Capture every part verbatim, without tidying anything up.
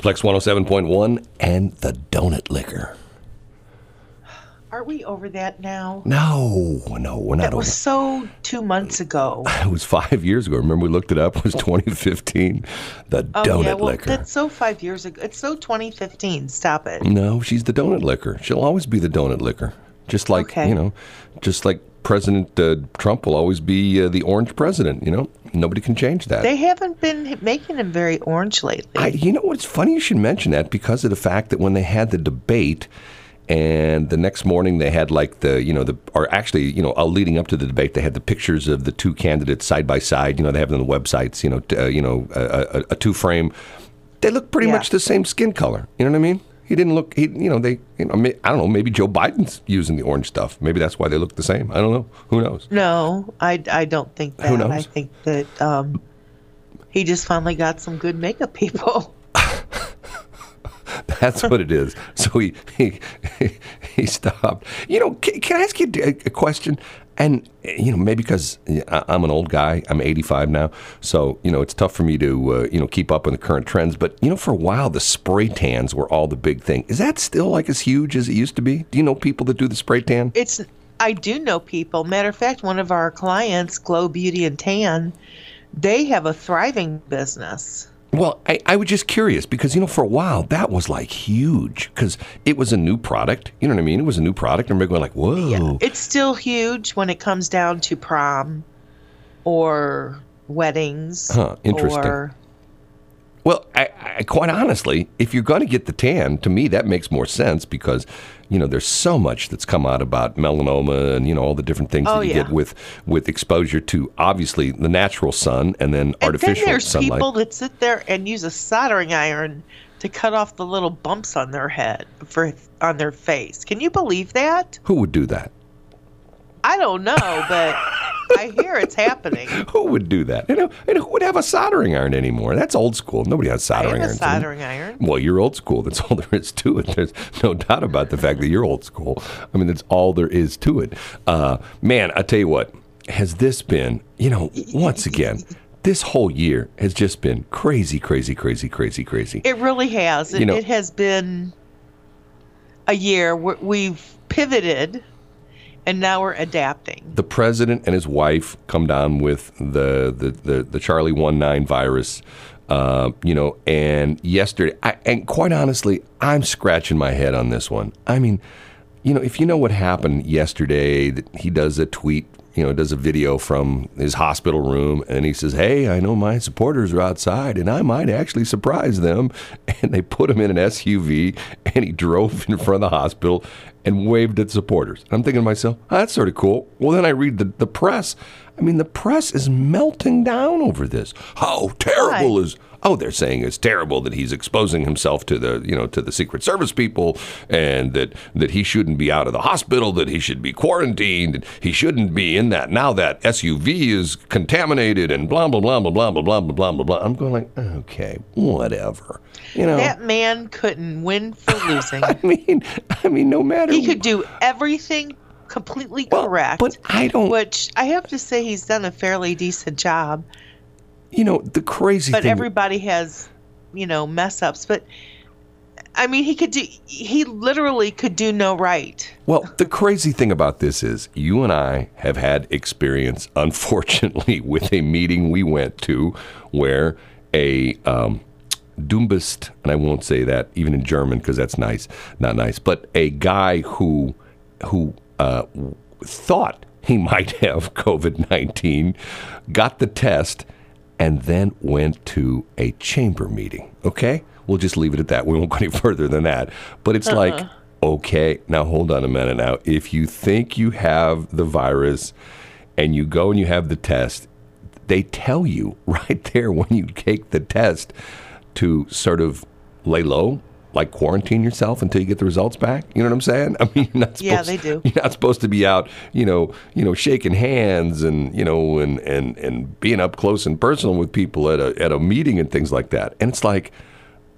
Westplex one oh seven point one and the Donut Liquor. Are we over that now? No, no, we're not over it. That was so two months ago. It was five years ago. Remember, we looked it up. It was twenty fifteen. The oh, Donut yeah, well, Liquor. That's so five years ago. It's so twenty fifteen. Stop it. No, she's the Donut Liquor. She'll always be the Donut Liquor. Just like, okay. you know, just like President uh, Trump will always be uh, the orange president, you know. Nobody can change that. They haven't been making him very orange lately. I, you know, it's funny you should mention that because of the fact that when they had the debate... And the next morning they had like the, you know, the or actually, you know, uh, leading up to the debate, they had the pictures of the two candidates side by side. You know, they have them on the websites, you know, t- uh, you know, uh, a, a two frame. They look pretty yeah. much the same skin color. You know what I mean? He didn't look, he, you know, they, you know, I don't know, maybe Joe Biden's using the orange stuff. Maybe that's why they look the same. I don't know. Who knows? No, I, I don't think that. Who knows? I think that um, he just finally got some good makeup people. That's what it is. So he he, he stopped. You know, can, can I ask you a, a question? And, you know, maybe because I'm an old guy. I'm eighty-five now. So, you know, it's tough for me to, uh, you know, keep up with the current trends. But, you know, for a while, the spray tans were all the big thing. Is that still, like, as huge as it used to be? Do you know people that do the spray tan? It's I do know people. Matter of fact, one of our clients, Glow Beauty and Tan, they have a thriving business. Well, I, I was just curious because, you know, for a while, that was like huge because it was a new product. You know what I mean? It was a new product. And everybody going like, whoa. Yeah, it's still huge when it comes down to prom or weddings. Huh, interesting. Or... Well, I, I, quite honestly, if you're going to get the tan, to me, that makes more sense because, you know, there's so much that's come out about melanoma and, you know, all the different things oh, that you yeah. get with, with exposure to, obviously, the natural sun and then and artificial sunlight. And then there's sunlight. People that sit there and use a soldering iron to cut off the little bumps on their head, for on their face. Can you believe that? Who would do that? I don't know, but I hear it's happening. Who would do that? You know, and who would have a soldering iron anymore? That's old school. Nobody has soldering irons. I have a soldering iron. Well, you're old school. That's all there is to it. There's no doubt about the fact that you're old school. I mean, that's all there is to it. Uh, man, I tell you what, has this been, you know, once again... This whole year has just been crazy, crazy, crazy, crazy, crazy. It really has. It, you know, it has been a year where we've pivoted, and now we're adapting. The president and his wife come down with the the, the, the Charlie nineteen virus, uh, you know, and yesterday, I, and quite honestly, I'm scratching my head on this one. I mean, you know, if you know what happened yesterday, that he does a tweet. You know, does a video from his hospital room, and he says, hey, I know my supporters are outside, and I might actually surprise them. And they put him in an S U V, and he drove in front of the hospital and waved at supporters. And I'm thinking to myself, oh, that's sort of cool. Well, then I read the, the press. I mean, the press is melting down over this. How terrible Why? is... Oh, they're saying it's terrible that he's exposing himself to the, you know, to the Secret Service people, and that, that he shouldn't be out of the hospital, that he should be quarantined, he shouldn't be in that. Now that S U V is contaminated, and blah blah blah blah blah blah blah blah blah blah. I'm going like, okay, whatever. You know, that man couldn't win for losing. I mean, I mean, no matter he could do everything completely well, correct, but I don't. Which I have to say, he's done a fairly decent job. You know, the crazy but thing... But everybody has, you know, mess-ups. But, I mean, he could do... He literally could do no right. Well, the crazy thing about this is you and I have had experience, unfortunately, with a meeting we went to where a... Um, Dummist, and I won't say that even in German because that's nice, not nice, but a guy who, who uh, thought he might have COVID nineteen got the test... and then went to a chamber meeting, okay? We'll just leave it at that. We won't go any further than that. But it's uh-huh. like, okay, now hold on a minute now. If you think you have the virus and you go and you have the test, they tell you right there when you take the test to sort of lay low, like quarantine yourself until you get the results back. You know what I'm saying? I mean, you're not supposed, yeah, they do. You're not supposed to be out, you know, you know, shaking hands and you know, and, and, and being up close and personal with people at a at a meeting and things like that. And it's like,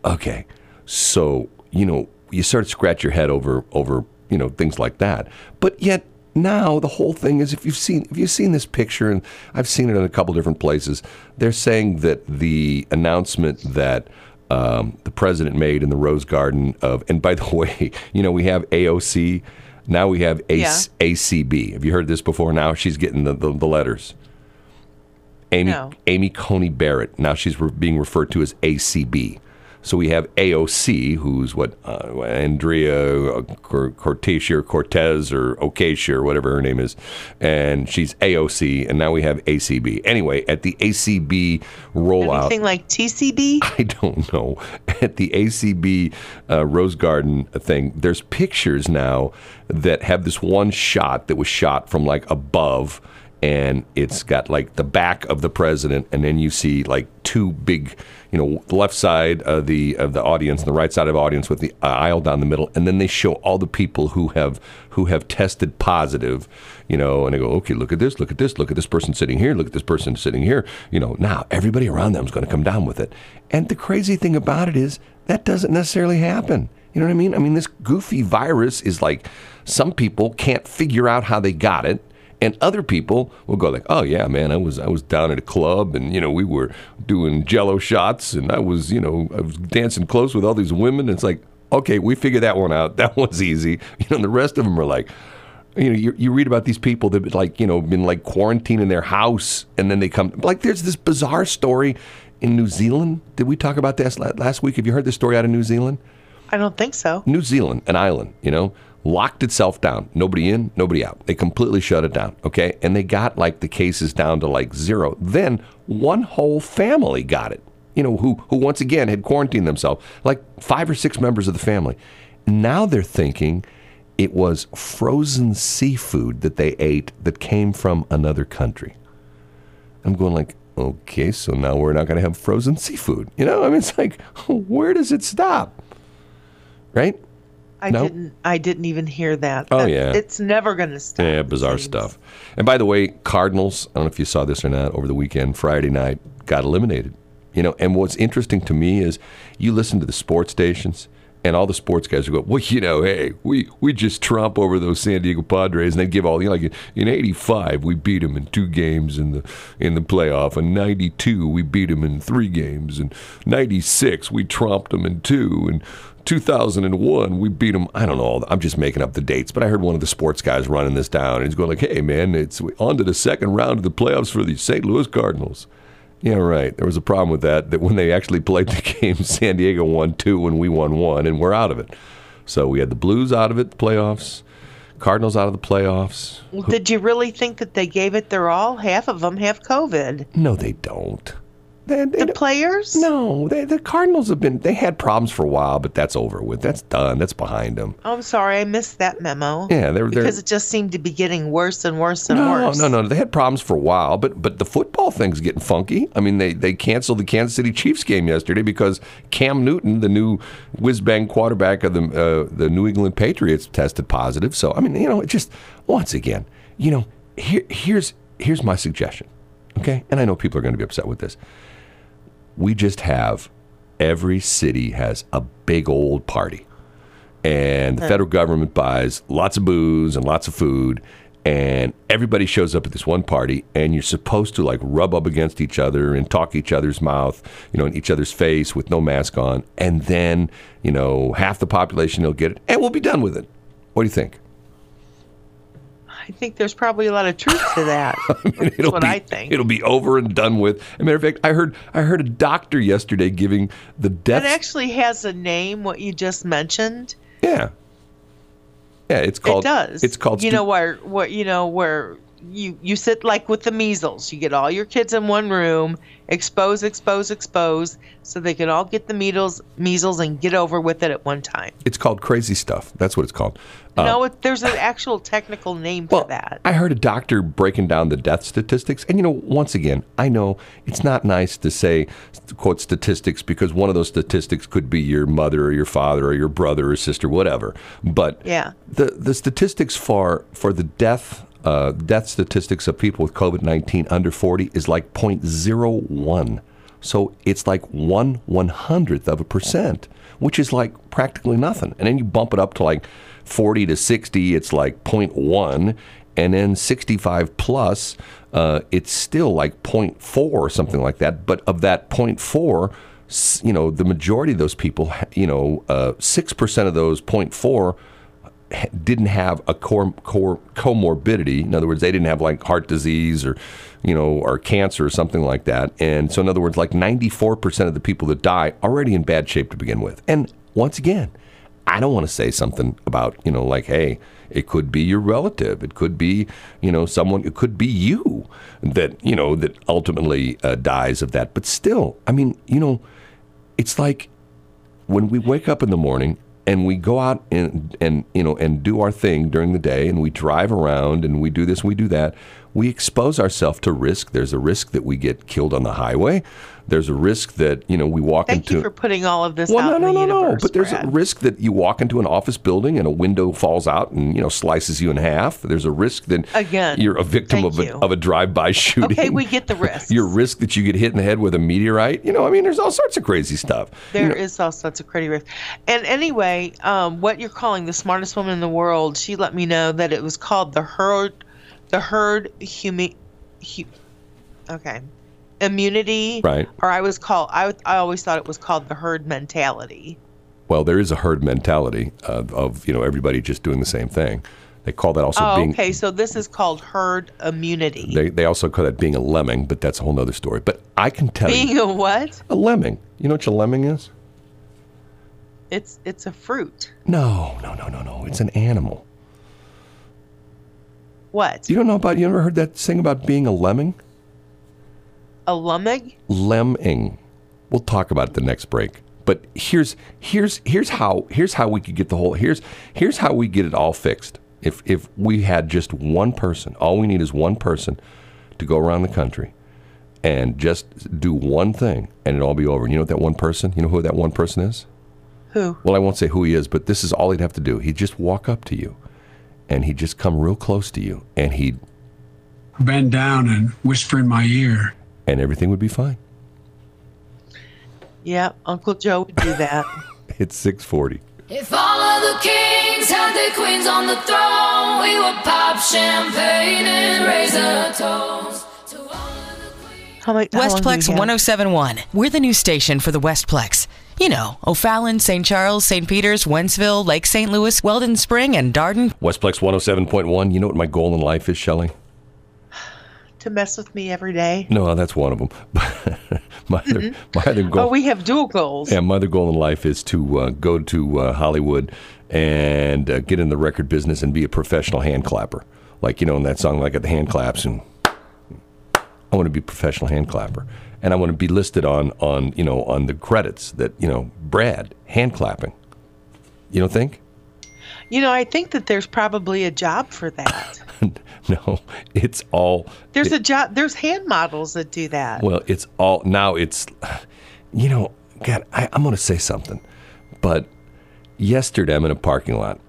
okay, so you know, you sort of scratch your head over over you know things like that. But yet now the whole thing is, if you've seen if you've seen this picture, and I've seen it in a couple different places, they're saying that the announcement that. um, the president made in the Rose Garden of, and by the way, you know, we have A O C, now we have A- yeah. A C B. Have you heard this before? Now she's getting the, the, the letters. Amy, no. Amy Coney Barrett, now she's re- being referred to as A C B. So we have A O C, who's what, uh, Andrea Cortesia, Cortez, or Ocasia, or whatever her name is. And she's A O C, and now we have A C B. Anyway, at the A C B rollout. Anything like T C B? I don't know. At the A C B uh, Rose Garden thing, there's pictures now that have this one shot that was shot from, like, above. And it's got, like, the back of the president, and then you see, like, two big, you know, the left side of the of the audience and the right side of the audience with the aisle down the middle, and then they show all the people who have who have tested positive, you know, and they go, okay, look at this, look at this, look at this person sitting here, look at this person sitting here, you know, now everybody around them is going to come down with it. And the crazy thing about it is that doesn't necessarily happen. You know what I mean? I mean, this goofy virus is like some people can't figure out how they got it. And other people will go like, oh, yeah, man, I was I was down at a club and, you know, we were doing jello shots and I was, you know, I was dancing close with all these women. It's like, okay, we figured that one out. That one's easy. You know, and the rest of them are like, you know, you, you read about these people that have, like, you know, been like quarantined in their house and then they come. Like, there's this bizarre story in New Zealand. Did we talk about this last week? Have you heard this story out of New Zealand? I don't think so. New Zealand, an island, you know. Locked itself down. Nobody in, nobody out. They completely shut it down, okay? And they got, like, the cases down to, like, zero. Then one whole family got it, you know, who, who once again had quarantined themselves, like five or six members of the family. Now they're thinking it was frozen seafood that they ate that came from another country. I'm going like, okay, so now we're not going to have frozen seafood. You know, I mean, it's like, where does it stop? Right? I nope. didn't. I didn't even hear that. Oh, that, yeah, it's never going to stop. Yeah, bizarre stuff. And by the way, Cardinals. I don't know if you saw this or not. Over the weekend, Friday night, got eliminated. You know, and what's interesting to me is you listen to the sports stations, and all the sports guys are going, well, you know, hey, we, we just tromp over those San Diego Padres, and they give all, you know, like in eighty-five we beat them in two games in the in the playoff, and ninety-two we beat them in three games, and ninety-six we tromped them in two, and two thousand one we beat them. I don't know. I'm just making up the dates, but I heard one of the sports guys running this down, and he's going like, hey, man, it's on to the second round of the playoffs for the Saint Louis Cardinals. Yeah, right. There was a problem with that, that when they actually played the game, San Diego won two and we won one, and we're out of it. So we had the Blues out of it, the playoffs, Cardinals out of the playoffs. Well, did you really think that they gave it their all? Half of them have COVID. No, they don't. They, they the don't. Players? No, they, the Cardinals have been, they had problems for a while, but that's over with. That's done. That's behind them. Oh, I'm sorry. I missed that memo. Yeah, they're, they're, because it just seemed to be getting worse and worse and no, worse. No, no, no. They had problems for a while, but but the football thing's getting funky. I mean, they, they canceled the Kansas City Chiefs game yesterday because Cam Newton, the new whiz-bang quarterback of the uh, the New England Patriots, tested positive. So, I mean, you know, it just, once again, you know, here here's here's my suggestion, okay? And I know people are going to be upset with this. We just have, every city has a big old party. And the federal government buys lots of booze and lots of food. And everybody shows up at this one party. And you're supposed to, like, rub up against each other and talk each other's mouth, you know, in each other's face with no mask on. And then, you know, half the population will get it. And we'll be done with it. What do you think? I think there's probably a lot of truth to that. I mean, That's what be, I think. It'll be over and done with. As a matter of fact, I heard I heard a doctor yesterday giving the death... It actually has a name, what you just mentioned. Yeah. Yeah, it's called... It does. It's called... You stu- know, where, where, you know, where you, you sit like with the measles. You get all your kids in one room, expose, expose, expose, so they can all get the measles, measles and get over with it at one time. It's called crazy stuff. That's what it's called. Uh, no, it, there's an actual technical name well, for that. I heard a doctor breaking down the death statistics. And, you know, once again, I know it's not nice to say, quote, statistics, because one of those statistics could be your mother or your father or your brother or sister, whatever. But yeah. the, the statistics for, for the death uh, death statistics of people with COVID nineteen under forty is like zero point zero one. So it's like one one-hundredth of a percent, which is like practically nothing. And then you bump it up to like forty to sixty, it's like zero point one, and then sixty-five plus, uh, it's still like zero point four or something like that. But of that zero point four, you know, the majority of those people, you know, uh, six percent of those, zero point four, didn't have a core, core comorbidity. In other words, they didn't have like heart disease or, you know, or cancer or something like that. And so in other words, like ninety-four percent of the people that die already in bad shape to begin with. And once again, I don't want to say something about, you know, like, hey, it could be your relative. It could be, you know, someone, it could be you that, you know, that ultimately uh, dies of that. But still, I mean, you know, it's like when we wake up in the morning and we go out and, and, you know, and do our thing during the day, and we drive around and we do this and we do that, we expose ourselves to risk. There's a risk that we get killed on the highway. There's a risk that, you know, we walk Thank into... Thank you for putting all of this well, out no, no, in the no, universe, no. But there's Brad. a risk that you walk into an office building and a window falls out and, you know, slices you in half. There's a risk that Again, you're a victim of a, you. of a drive-by shooting. Okay, we get the risk. Your risk that you get hit in the head with a meteorite. You know, I mean, there's all sorts of crazy stuff. There you know, is all sorts of crazy risk. And anyway, um, what you're calling the smartest woman in the world, she let me know that it was called the herd... The herd humi- hu- okay, immunity, right? Or I was called. I I always thought it was called the herd mentality. Well, there is a herd mentality of, of you know everybody just doing the same thing. They call that also. Oh, being... okay. So this is called herd immunity. They they also call that being a lemming, but that's a whole other story. But I can tell being you, being a what? A lemming. You know what a lemming is? It's it's a fruit. No, no, no, no, no. It's an animal. What? You don't know about, you ever heard that thing about being a lemming? A lemming? Lemming. We'll talk about it the next break. But here's here's here's how here's how we could get the whole here's here's how we get it all fixed. If if we had just one person, all we need is one person to go around the country and just do one thing and it'll all be over. And you know what that one person, you know who that one person is? Who? Well, I won't say who he is, but this is all he'd have to do. He'd just walk up to you. And he'd just come real close to you, and he'd bend down and whisper in my ear. And everything would be fine. Yeah, Uncle Joe would do that. It's six forty. If all of the kings had their queens on the throne, we would pop champagne and raise a toast. How many, how Westplex one oh seven point one. We're the new station for the Westplex. You know, O'Fallon, Saint Charles, Saint Peter's, Wentzville, Lake Saint Louis, Weldon Spring, and Darden. Westplex one oh seven point one. You know what my goal in life is, Shelley? To mess with me every day? No, that's one of them. my, other, my other goal. Oh, we have dual goals. Yeah, my other goal in life is to uh, go to uh, Hollywood and uh, get in the record business and be a professional hand clapper. Like, you know, in that song, like at the hand claps and... I want to be a professional hand clapper, and I want to be listed on, on you know on the credits that you know Brad hand clapping. You don't think? You know, I think that there's probably a job for that. No, it's all there's it, a job. There's hand models that do that. Well, it's all now. It's you know, God, I, I'm going to say something, but yesterday I'm in a parking lot,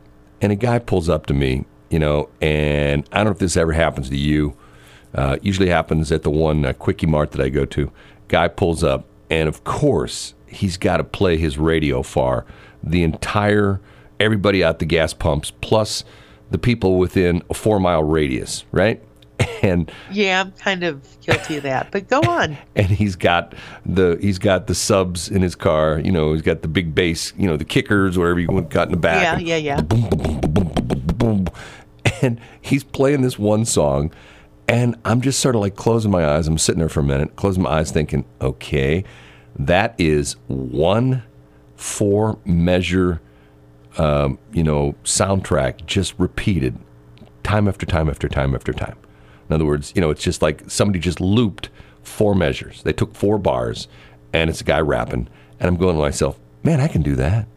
and a guy pulls up to me, you know, and I don't know if this ever happens to you. Uh, usually happens at the one uh, Quickie Mart that I go to. Guy pulls up, and of course, he's got to play his radio for the entire, everybody out the gas pumps, plus the people within a four-mile radius, right? And yeah, I'm kind of guilty of that, but go on. And he's got the he's got the subs in his car, you know, he's got the big bass, you know, the kickers, whatever you want, got in the back. Yeah, and yeah, yeah. Boom, boom, boom, boom, boom, boom, boom. And he's playing this one song. And I'm just sort of like closing my eyes. I'm sitting there for a minute, closing my eyes thinking, okay, that is one four measure, um, you know, soundtrack just repeated time after time after time after time. In other words, you know, it's just like somebody just looped four measures. They took four bars and it's a guy rapping. And I'm going to myself, man, I can do that.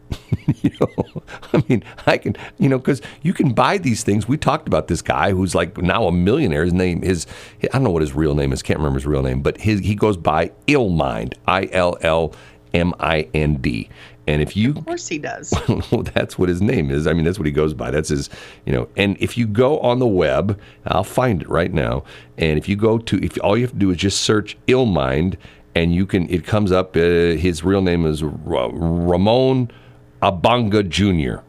You know, I mean, I can, you know, because you can buy these things. We talked about this guy who's like now a millionaire. His name is, I don't know what his real name is. Can't remember his real name, but his, he goes by Illmind, I L L M I N D. And if you, of course he does. Well, that's what his name is. I mean, that's what he goes by. That's his, you know, and if you go on the web, I'll find it right now. And if you go to, if all you have to do is just search Illmind and you can, it comes up, uh, his real name is Ra- Ramon Abanga Junior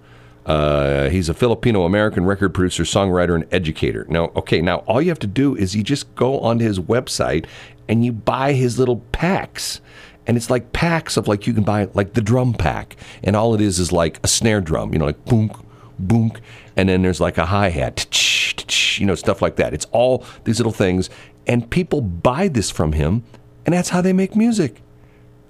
Uh, he's a Filipino-American record producer, songwriter, and educator. Now, okay, now all you have to do is you just go onto his website and you buy his little packs. And it's like packs of, like, you can buy, like, the drum pack. And all it is is, like, a snare drum, you know, like, boonk, boonk. And then there's, like, a hi-hat, you know, stuff like that. It's all these little things. And people buy this from him, and that's how they make music.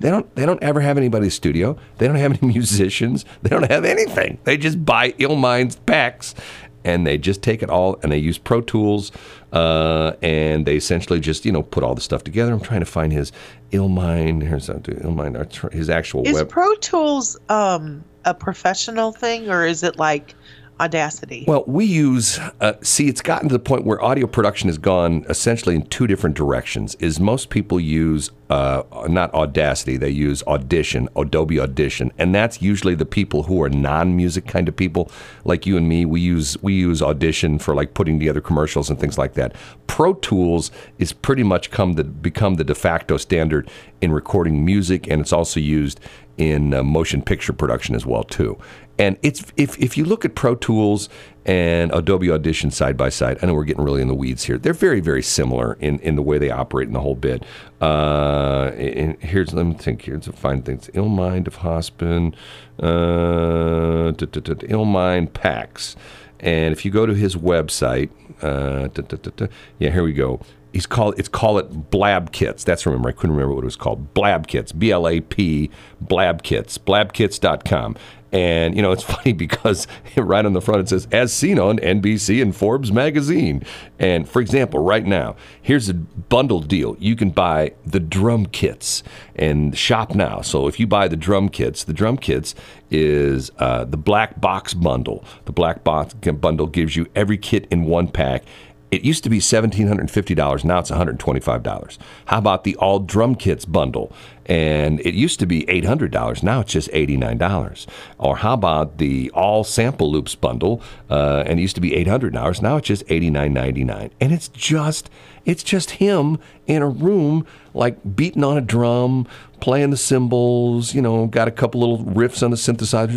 They don't they don't ever have anybody's studio. They don't have any musicians. They don't have anything. They just buy Illmind's packs, and they just take it all, and they use Pro Tools, uh, and they essentially just, you know, put all the stuff together. I'm trying to find his Illmind. Here's Illmind, his actual is web. Is Pro Tools um, a professional thing, or is it like Audacity? Well, we use, uh, see, it's gotten to the point where audio production has gone essentially in two different directions. Is most people use, uh, not Audacity, they use Audition, Adobe Audition, and that's usually the people who are non-music kind of people, like you and me. We use we use Audition for, like, putting together commercials and things like that. Pro Tools is pretty much come the, become the de facto standard in recording music, and it's also used in uh, motion picture production as well, too. And it's if if you look at Pro Tools and Adobe Audition side by side, I know we're getting really in the weeds here. They're very, very similar in, in the way they operate and the whole bit. Uh, and here's, let me think here, to find things. Illmind of Hospin, uh, da, da, da, da, Illmind Packs. And if you go to his website, uh, da, da, da, da, yeah, here we go. He's called it's call it Blap Kits. That's remember I couldn't remember what it was called. Blap Kits, B L A P, Blap Kits, Blap Kits dot com. And, you know, it's funny because right on the front it says, as seen on N B C and Forbes magazine. And, for example, right now, here's a bundle deal. You can buy the drum kits and shop now. So if you buy the drum kits, the drum kits is uh, the black box bundle. The black box bundle gives you every kit in one pack. It used to be one thousand seven hundred fifty dollars. Now it's one hundred twenty-five dollars. How about the all drum kits bundle? And it used to be eight hundred dollars. Now it's just eighty-nine dollars. Or how about the all sample loops bundle? Uh, and it used to be eight hundred dollars. Now it's just eighty-nine ninety-nine. And it's just it's just him in a room, like, beating on a drum, playing the cymbals, you know, got a couple little riffs on the synthesizer.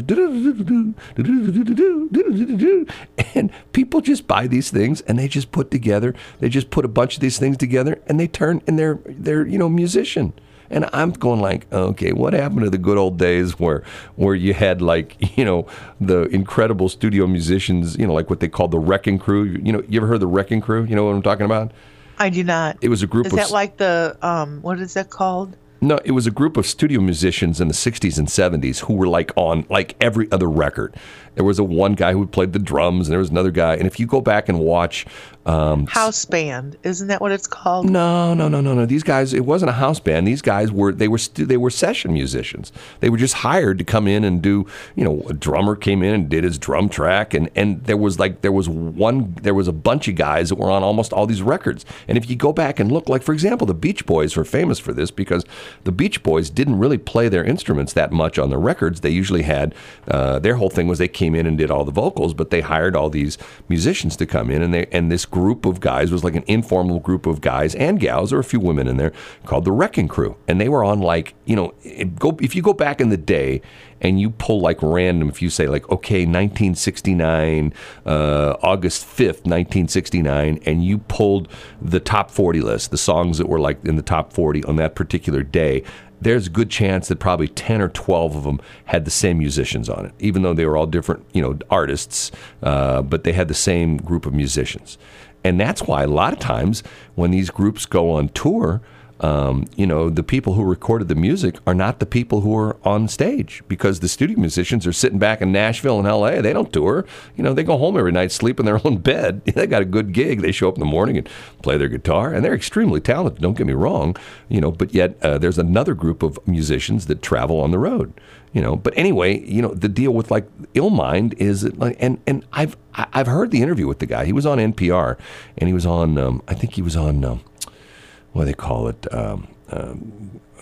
And people just buy these things, and they just put together, they just put a bunch of these things together, and they turn, and they're, they're you know, musician. And I'm going like, okay, what happened to the good old days where where you had, like, you know, the incredible studio musicians, you know, like what they called the Wrecking Crew. You know, you ever heard the Wrecking Crew? You know what I'm talking about? I do not. It was a group. Is of... Is that like the, um, what is that called? No, it was a group of studio musicians in the sixties and seventies who were, like, on, like, every other record. There was a one guy who played the drums, and there was another guy. And if you go back and watch... Um, house band, isn't that what it's called? No, no, no, no, no. These guys, it wasn't a house band. These guys were, they were stu- they were session musicians. They were just hired to come in and do, you know, a drummer came in and did his drum track. And, and there was, like, there was one, there was a bunch of guys that were on almost all these records. And if you go back and look, like, for example, the Beach Boys were famous for this because... The Beach Boys didn't really play their instruments that much on the records. They usually had, uh, their whole thing was they came in and did all the vocals, but they hired all these musicians to come in, and they and this group of guys was like an informal group of guys and gals, or a few women in there, called the Wrecking Crew. And they were on, like, you know, it go if you go back in the day and you pull, like, random, if you say, like, okay, nineteen sixty-nine, uh, August fifth, nineteen sixty-nine, and you pulled the top forty list, the songs that were, like, in the top forty on that particular day, there's a good chance that probably ten or twelve of them had the same musicians on it, even though they were all different, you know, artists, uh, but they had the same group of musicians. And that's why a lot of times when these groups go on tour, Um, you know, the people who recorded the music are not the people who are on stage, because the studio musicians are sitting back in Nashville and L A. They don't tour. You know, they go home every night, sleep in their own bed. They got a good gig. They show up in the morning and play their guitar, and they're extremely talented, don't get me wrong, you know, but yet uh, there's another group of musicians that travel on the road, you know. But anyway, you know, the deal with, like, Illmind is, like, and, and I've, I've heard the interview with the guy. He was on N P R, and he was on, um, I think he was on... Um, what do they call it? Um, um,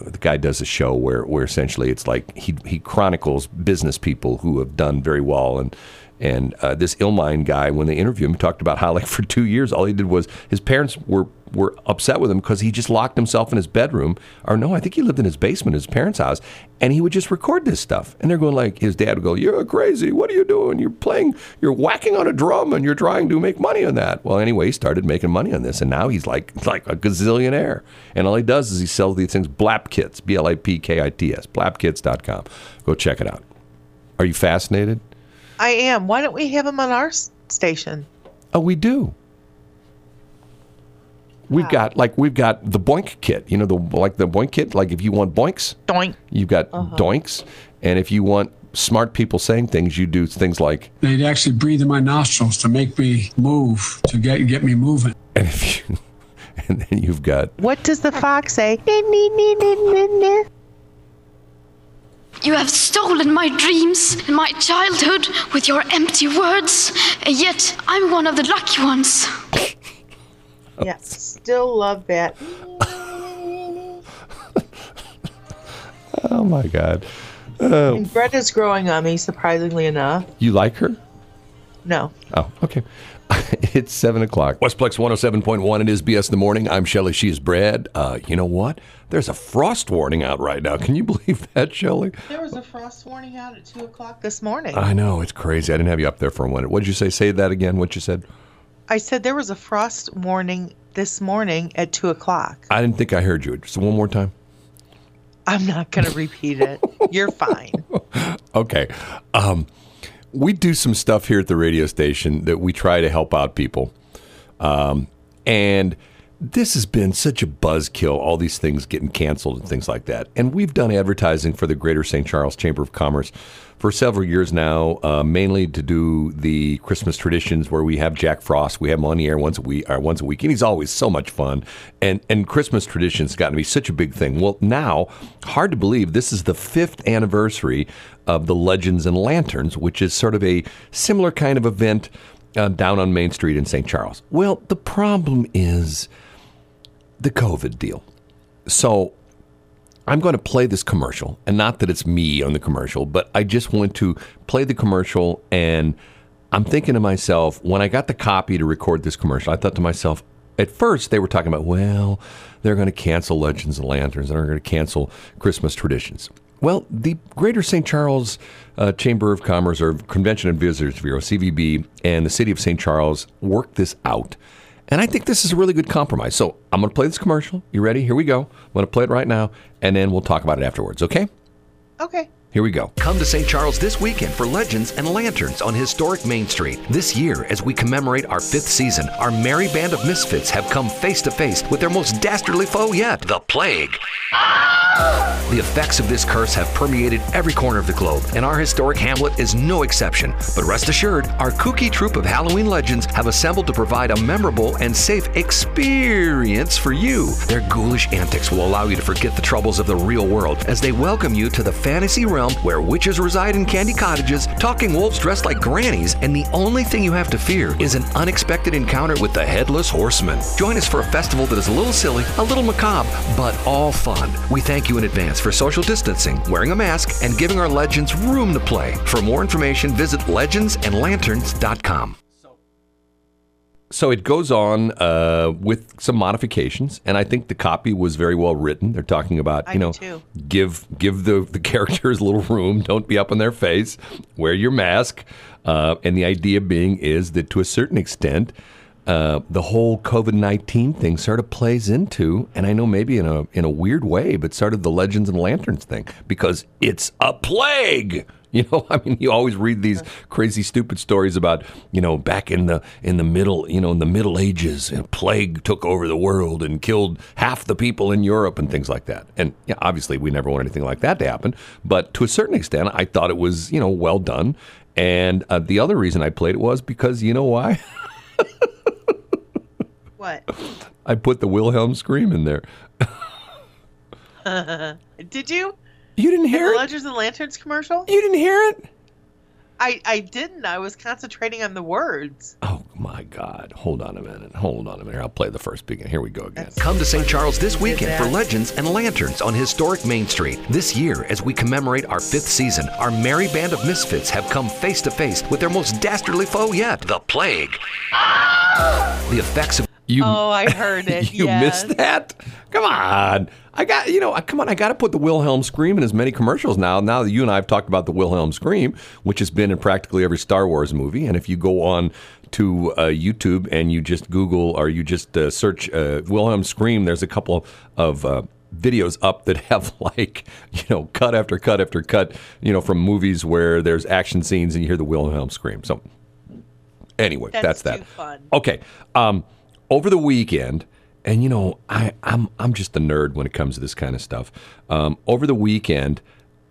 the guy does a show where, where essentially it's like he he chronicles business people who have done very well. And and uh, this Illmind guy, when they interviewed him, talked about how, like, for two years all he did was his parents were were upset with him because he just locked himself in his bedroom, or no, I think he lived in his basement, his parents' house, and he would just record this stuff. And they're going like, his dad would go, "You're crazy. What are you doing? You're playing, you're whacking on a drum and you're trying to make money on that." Well, anyway, he started making money on this, and now he's like like a gazillionaire. And all he does is he sells these things, Blap Kits, B L A P K I T S, Blap Kits dot com. Go check it out. Are you fascinated? I am. Why don't we have them on our station? Oh, we do. We've wow. got like we've got the boink kit, you know, the like the boink kit. Like if you want boinks, doink, you've got uh-huh. doinks, and if you want smart people saying things, you do things like they'd actually breathe in my nostrils to make me move, to get get me moving. And if you, and then you've got what does the fox say? You have stolen my dreams and my childhood with your empty words, and yet I'm one of the lucky ones. Yes, still love that. Oh my God! Uh, and Bretta's growing on me, surprisingly enough. You like her? No. Oh, okay. It's seven o'clock. Westplex one oh seven point one. It is B S in the morning. I'm Shelley. She is Brad. Uh, you know what? There's a frost warning out right now. Can you believe that, Shelley? There was a frost warning out at two o'clock this morning. I know, it's crazy. I didn't have you up there for a minute. What did you say? Say that again. What you said? I said there was a frost warning this morning at two o'clock. I didn't think I heard you. So one more time. I'm not going to repeat it. You're fine. Okay. Um, we do some stuff here at the radio station that we try to help out people. Um, and this has been such a buzzkill, all these things getting canceled and things like that. And we've done advertising for the Greater Saint Charles Chamber of Commerce for several years now, uh, mainly to do the Christmas traditions where we have Jack Frost. We have him on the air once a week, or once a week, and he's always so much fun. And and Christmas traditions got to be such a big thing. Well, now, hard to believe, this is the fifth anniversary of the Legends and Lanterns, which is sort of a similar kind of event uh, down on Main Street in Saint Charles. Well, the problem is the COVID deal. So I'm going to play this commercial, and not that it's me on the commercial, but I just want to play the commercial, and I'm thinking to myself, when I got the copy to record this commercial, I thought to myself, at first they were talking about, well, they're going to cancel Legends and Lanterns, and they're going to cancel Christmas traditions. Well, the Greater Saint Charles uh, Chamber of Commerce, or Convention and Visitors Bureau, C V B, and the City of Saint Charles worked this out. And I think this is a really good compromise. So I'm going to play this commercial. You ready? Here we go. I'm going to play it right now, and then we'll talk about it afterwards, okay? Okay. Here we go. Come to Saint Charles this weekend for Legends and Lanterns on historic Main Street. This year, as we commemorate our fifth season, our merry band of misfits have come face to face with their most dastardly foe yet, the plague. The effects of this curse have permeated every corner of the globe, and our historic hamlet is no exception. But rest assured, our kooky troupe of Halloween legends have assembled to provide a memorable and safe experience for you. Their ghoulish antics will allow you to forget the troubles of the real world as they welcome you to the fantasy realm where witches reside in candy cottages, talking wolves dressed like grannies, and the only thing you have to fear is an unexpected encounter with the Headless Horseman. Join us for a festival that is a little silly, a little macabre, but all fun. We thank you in advance for social distancing, wearing a mask, and giving our legends room to play. For more information, visit legends and lanterns dot com. So it goes on uh, with some modifications, and I think the copy was very well written. They're talking about, you I know, too. give give the, the characters a little room, don't be up in their face, wear your mask, uh, and the idea being is that to a certain extent, Uh, the whole COVID nineteen thing sort of plays into, and I know maybe in a in a weird way, but sort of the Legends and Lanterns thing, because it's a plague. You know, I mean, you always read these crazy, stupid stories about, you know, back in the in the middle, you know, in the Middle Ages, and plague took over the world and killed half the people in Europe and things like that. And yeah, obviously, we never want anything like that to happen. But to a certain extent, I thought it was, you know, well done. And uh, the other reason I played it was because, you know why? What? I put the Wilhelm scream in there. uh, did you? You didn't hear it? The Legends and Lanterns commercial? You didn't hear it? I, I didn't. I was concentrating on the words. Oh, my God. Hold on a minute. Hold on a minute. I'll play the first beginning. Here we go again. That's Come to Saint Charles this weekend for Legends and Lanterns on historic Main Street. This year, as we commemorate our fifth season, our merry band of misfits have come face to face with their most dastardly foe yet, the plague. The effects of You, oh, I heard it. You yes. missed that? Come on. I got, you know, come on, I got to put the Wilhelm scream in as many commercials now. Now that you and I have talked about the Wilhelm scream, which has been in practically every Star Wars movie. And if you go on to uh, YouTube and you just Google or you just uh, search uh, Wilhelm scream, there's a couple of uh, videos up that have, like, you know, cut after cut after cut, you know, from movies where there's action scenes and you hear the Wilhelm scream. So anyway, that's, that's that. Too fun. Okay. Um, Over the weekend, and you know, I, I'm I'm just a nerd when it comes to this kind of stuff. Um, over the weekend,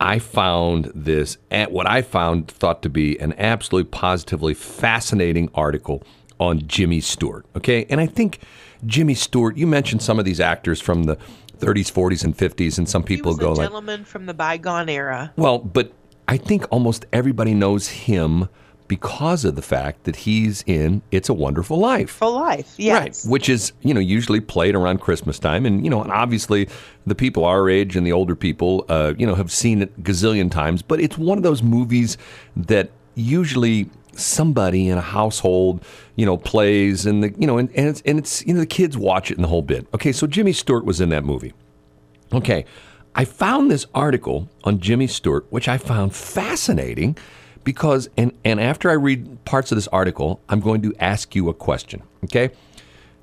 I found this at what I found thought to be an absolutely positively fascinating article on Jimmy Stewart. Okay, and I think Jimmy Stewart. You mentioned some of these actors from the thirties, forties, and fifties, and some people go like, he was a gentleman from the bygone era. Well, but I think almost everybody knows him because of the fact that he's in It's a Wonderful Life. Wonderful Life, yes. Right, which is, you know, usually played around Christmas time. And, you know, and obviously the people our age and the older people, uh, you know, have seen it gazillion times. But it's one of those movies that usually somebody in a household, you know, plays and, the, you know, and, and, it's, and it's, you know, the kids watch it and the whole bit. Okay, so Jimmy Stewart was in that movie. Okay, I found this article on Jimmy Stewart, which I found fascinating. Because, and, and after I read parts of this article, I'm going to ask you a question, okay?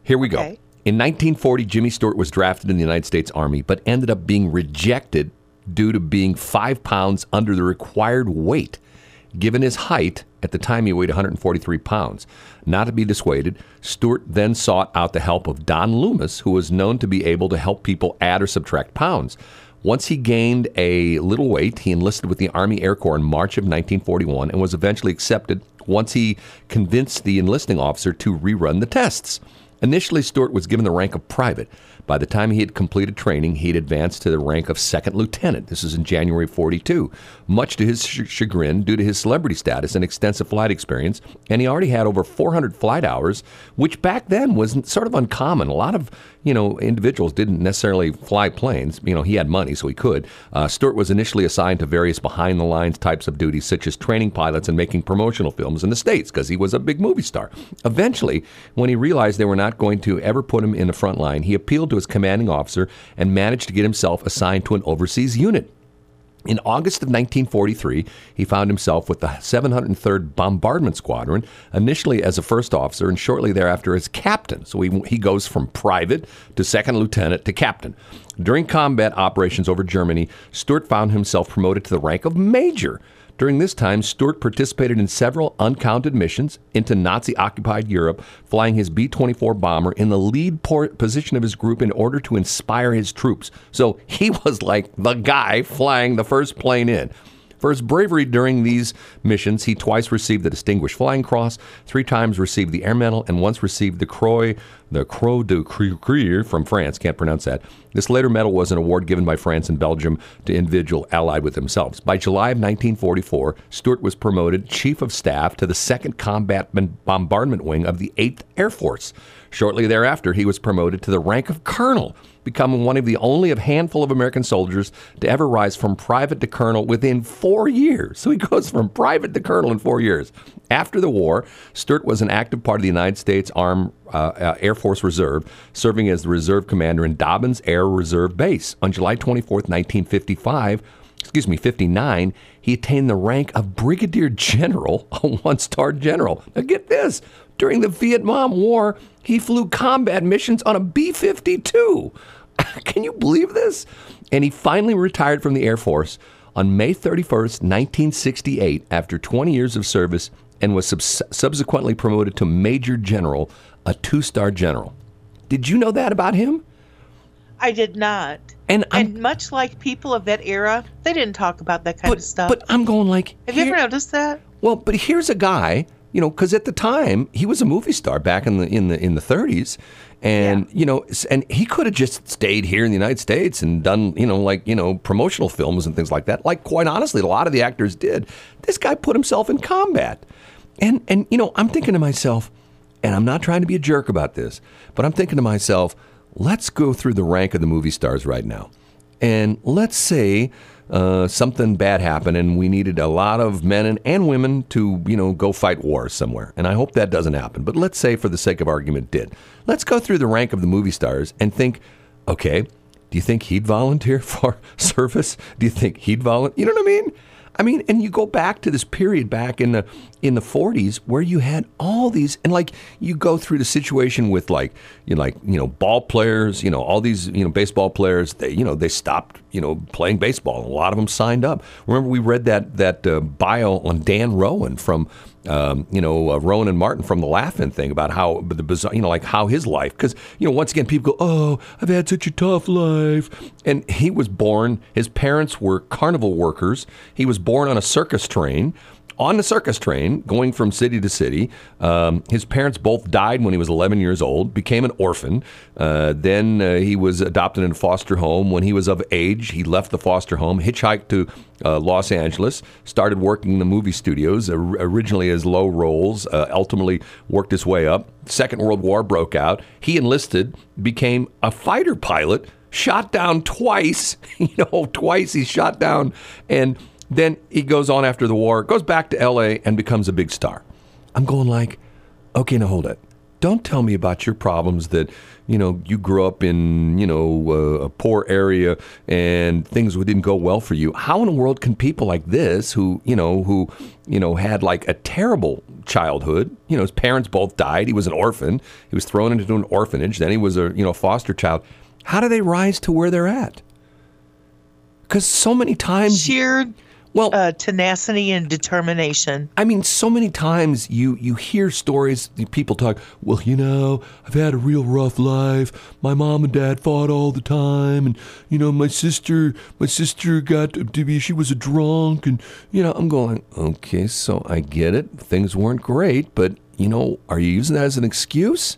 Here we go. Okay. In nineteen forty, Jimmy Stewart was drafted in the United States Army, but ended up being rejected due to being five pounds under the required weight. Given his height, at the time he weighed one hundred forty-three pounds. Not to be dissuaded, Stewart then sought out the help of Don Loomis, who was known to be able to help people add or subtract pounds. Once he gained a little weight, he enlisted with the Army Air Corps in March of nineteen forty-one and was eventually accepted once he convinced the enlisting officer to rerun the tests. Initially, Stewart was given the rank of private. By the time he had completed training, he had advanced to the rank of second lieutenant. This was in January of forty-two, much to his sh- chagrin due to his celebrity status and extensive flight experience, and he already had over four hundred flight hours, which back then was sort of uncommon. A lot of, you know, individuals didn't necessarily fly planes. You know, he had money, so he could. Uh, Stewart was initially assigned to various behind-the-lines types of duties, such as training pilots and making promotional films in the States, because he was a big movie star. Eventually, when he realized they were not going to ever put him in the front line, he appealed to his commanding officer and managed to get himself assigned to an overseas unit. In August of nineteen forty-three, he found himself with the seven hundred third Bombardment Squadron, initially as a first officer and shortly thereafter as captain. So he, he goes from private to second lieutenant to captain. During combat operations over Germany, Stewart found himself promoted to the rank of major. During this time, Stewart participated in several uncounted missions into Nazi-occupied Europe, flying his B twenty-four bomber in the lead port position of his group in order to inspire his troops. So he was like the guy flying the first plane in. For his bravery during these missions, he twice received the Distinguished Flying Cross, three times received the Air Medal, and once received the Croix, the Croix de Guerre from France. Can't pronounce that. This later medal was an award given by France and Belgium to individuals allied with themselves. By July of nineteen forty-four, Stewart was promoted Chief of Staff to the second Combat Bombardment Wing of the eighth Air Force. Shortly thereafter, he was promoted to the rank of colonel, becoming one of the only of handful of American soldiers to ever rise from private to colonel within four years. So he goes from private to colonel in four years. After the war, Stewart was an active part of the United States Armed uh, uh, Air Force Reserve, serving as the reserve commander in Dobbins Air Reserve Base. On July twenty-fourth, nineteen fifty-five, excuse me, fifty-nine, he attained the rank of brigadier general, a one-star general. Now get this. During the Vietnam War, he flew combat missions on a B fifty-two. Can you believe this? And he finally retired from the Air Force on May thirty-first, nineteen sixty-eight, after twenty years of service, and was sub- subsequently promoted to Major General, a two-star general. Did you know that about him? I did not. And, and much like people of that era, they didn't talk about that kind but, of stuff. But I'm going like... Have here, you ever noticed that? Well, but here's a guy... You know, because at the time he was a movie star back in the in the in the thirties, and yeah. you know, and he could have just stayed here in the United States and done you know like you know promotional films and things like that. Like quite honestly, a lot of the actors did. This guy put himself in combat, and and you know, I'm thinking to myself, and I'm not trying to be a jerk about this, but I'm thinking to myself, let's go through the rank of the movie stars right now, and let's say uh, something bad happened, and we needed a lot of men and, and women to, you know, go fight wars somewhere. And I hope that doesn't happen. But let's say, for the sake of argument, did. Let's go through the rank of the movie stars and think, okay, do you think he'd volunteer for service? Do you think he'd volunteer? You know what I mean? I mean, and you go back to this period back in the in the forties where you had all these, and like you go through the situation with like you know, like you know ball players, you know all these you know baseball players, they you know they stopped you know playing baseball. A lot of them signed up. Remember, we read that that uh, bio on Dan Rowan from um, you know uh, Rowan and Martin from the Laugh-In thing about how the bizarre, you know like how his life, because you know once again people go, oh, I've had such a tough life, and he was born. His parents were carnival workers. He was born on a circus train, on the circus train, going from city to city. Um, his parents both died when he was eleven years old, became an orphan. Uh, then uh, he was adopted in a foster home. When he was of age, he left the foster home, hitchhiked to uh, Los Angeles, started working in the movie studios, uh, originally as low roles, uh, ultimately worked his way up. Second World War broke out. He enlisted, became a fighter pilot, shot down twice, you know, twice he's shot down, and then he goes on after the war, goes back to L A, and becomes a big star. I'm going like, okay, now hold it. Don't tell me about your problems that, you know, you grew up in, you know, uh, a poor area and things didn't go well for you. How in the world can people like this who, you know, who, you know, had like a terrible childhood, you know, his parents both died. He was an orphan. He was thrown into an orphanage. Then he was a, you know, foster child. How do they rise to where they're at? Because so many times... Sheer... Well, uh, tenacity and determination. I mean, so many times you, you hear stories, people talk, well, you know, I've had a real rough life. My mom and dad fought all the time. And, you know, my sister, my sister got to be, she was a drunk. And, you know, I'm going, okay, so I get it. Things weren't great. But, you know, are you using that as an excuse?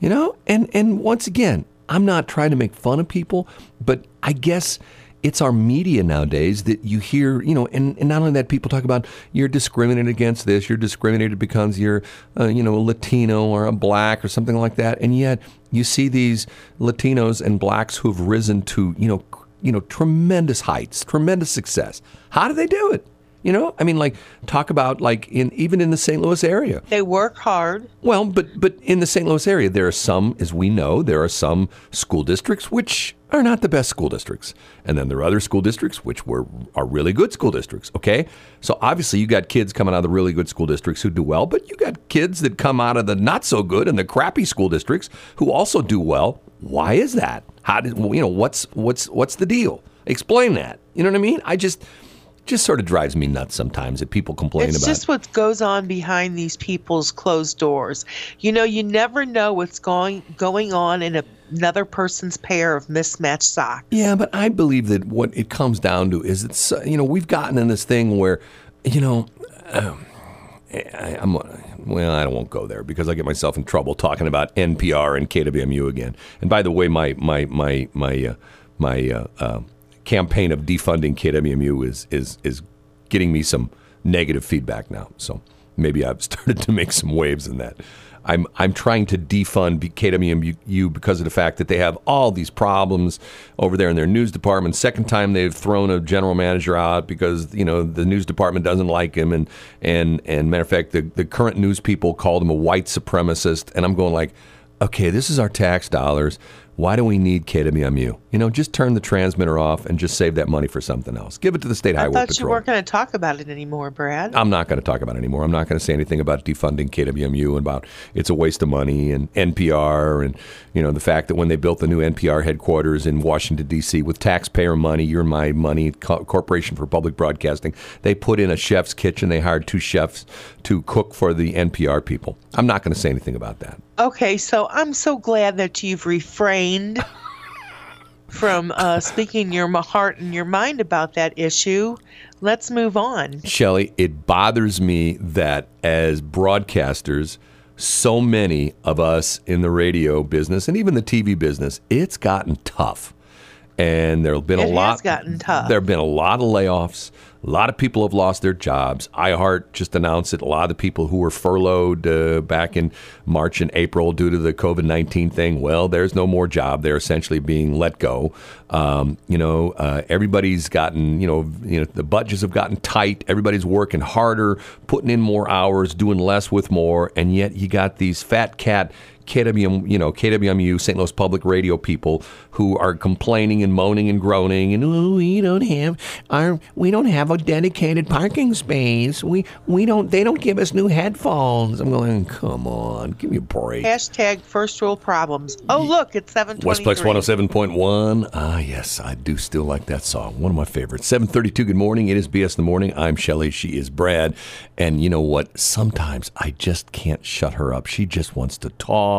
You know, and, and once again, I'm not trying to make fun of people, but I guess... It's our media nowadays that you hear, you know, and, and not only that, people talk about you're discriminated against this, you're discriminated because you're, uh, you know, a Latino or a black or something like that. And yet you see these Latinos and blacks who have risen to, you know, you know, tremendous heights, tremendous success. How do they do it? You know, I mean, like, talk about, like, in even in the Saint Louis area. They work hard. Well, but but in the Saint Louis area, there are some, as we know, there are some school districts which are not the best school districts. And then there are other school districts which were are really good school districts, okay? So, obviously, you got kids coming out of the really good school districts who do well, but you got kids that come out of the not-so-good and the crappy school districts who also do well. Why is that? How did, you know, what's what's what's the deal? Explain that. You know what I mean? I just... just sort of drives me nuts sometimes that people complain about. It's just what goes on behind these people's closed doors. You know, you never know what's going going on in a, another person's pair of mismatched socks. Yeah, but I believe that what it comes down to is it's, you know, we've gotten in this thing where, you know, um, I, I'm well, I won't go there because I get myself in trouble talking about N P R and K W M U again. And by the way, my my my my uh, my. Uh, uh, campaign of defunding K W M U is is is getting me some negative feedback now. So maybe I've started to make some waves in that. I'm I'm trying to defund K W M U because of the fact that they have all these problems over there in their news department. Second time they've thrown a general manager out because, you know, the news department doesn't like him. And and and matter of fact, the, the current news people called him a white supremacist. And I'm going like, okay, this is our tax dollars. Why do we need K W M U? You know, just turn the transmitter off and just save that money for something else. Give it to the State Highway Patrol. I thought you weren't going to talk about it anymore, Brad. I'm not going to talk about it anymore. I'm not going to say anything about defunding K W M U and about it's a waste of money and N P R and, you know, the fact that when they built the new N P R headquarters in Washington, D C with taxpayer money, your my money, Co- Corporation for Public Broadcasting, they put in a chef's kitchen. They hired two chefs to cook for the N P R people. I'm not going to say anything about that. Okay, so I'm so glad that you've refrained from uh, speaking your heart and your mind about that issue. Let's move on. Shelley, it bothers me that as broadcasters, so many of us in the radio business and even the T V business, it's gotten tough. And there have been it a lot. It's gotten tough. There have been a lot of layoffs. A lot of people have lost their jobs. iHeart just announced it. A lot of people who were furloughed uh, back in March and April due to the COVID nineteen thing, well, there's no more job. They're essentially being let go. Um, you know, uh, everybody's gotten, you know, you know, the budgets have gotten tight. Everybody's working harder, putting in more hours, doing less with more. And yet you got these fat cat K W M U, you know, K W M U, Saint Louis Public Radio people who are complaining and moaning and groaning, and oh, we don't have our, we don't have a dedicated parking space. We we don't. They don't give us new headphones. I'm going, come on, give me a break. Hashtag first world problems. Oh look, it's seven twenty-three. Westplex one oh seven point one. Ah yes, I do still like that song. One of my favorites. seven thirty-two. Good morning. It is B S in the morning. I'm Shelley. She is Brad. And you know what? Sometimes I just can't shut her up. She just wants to talk.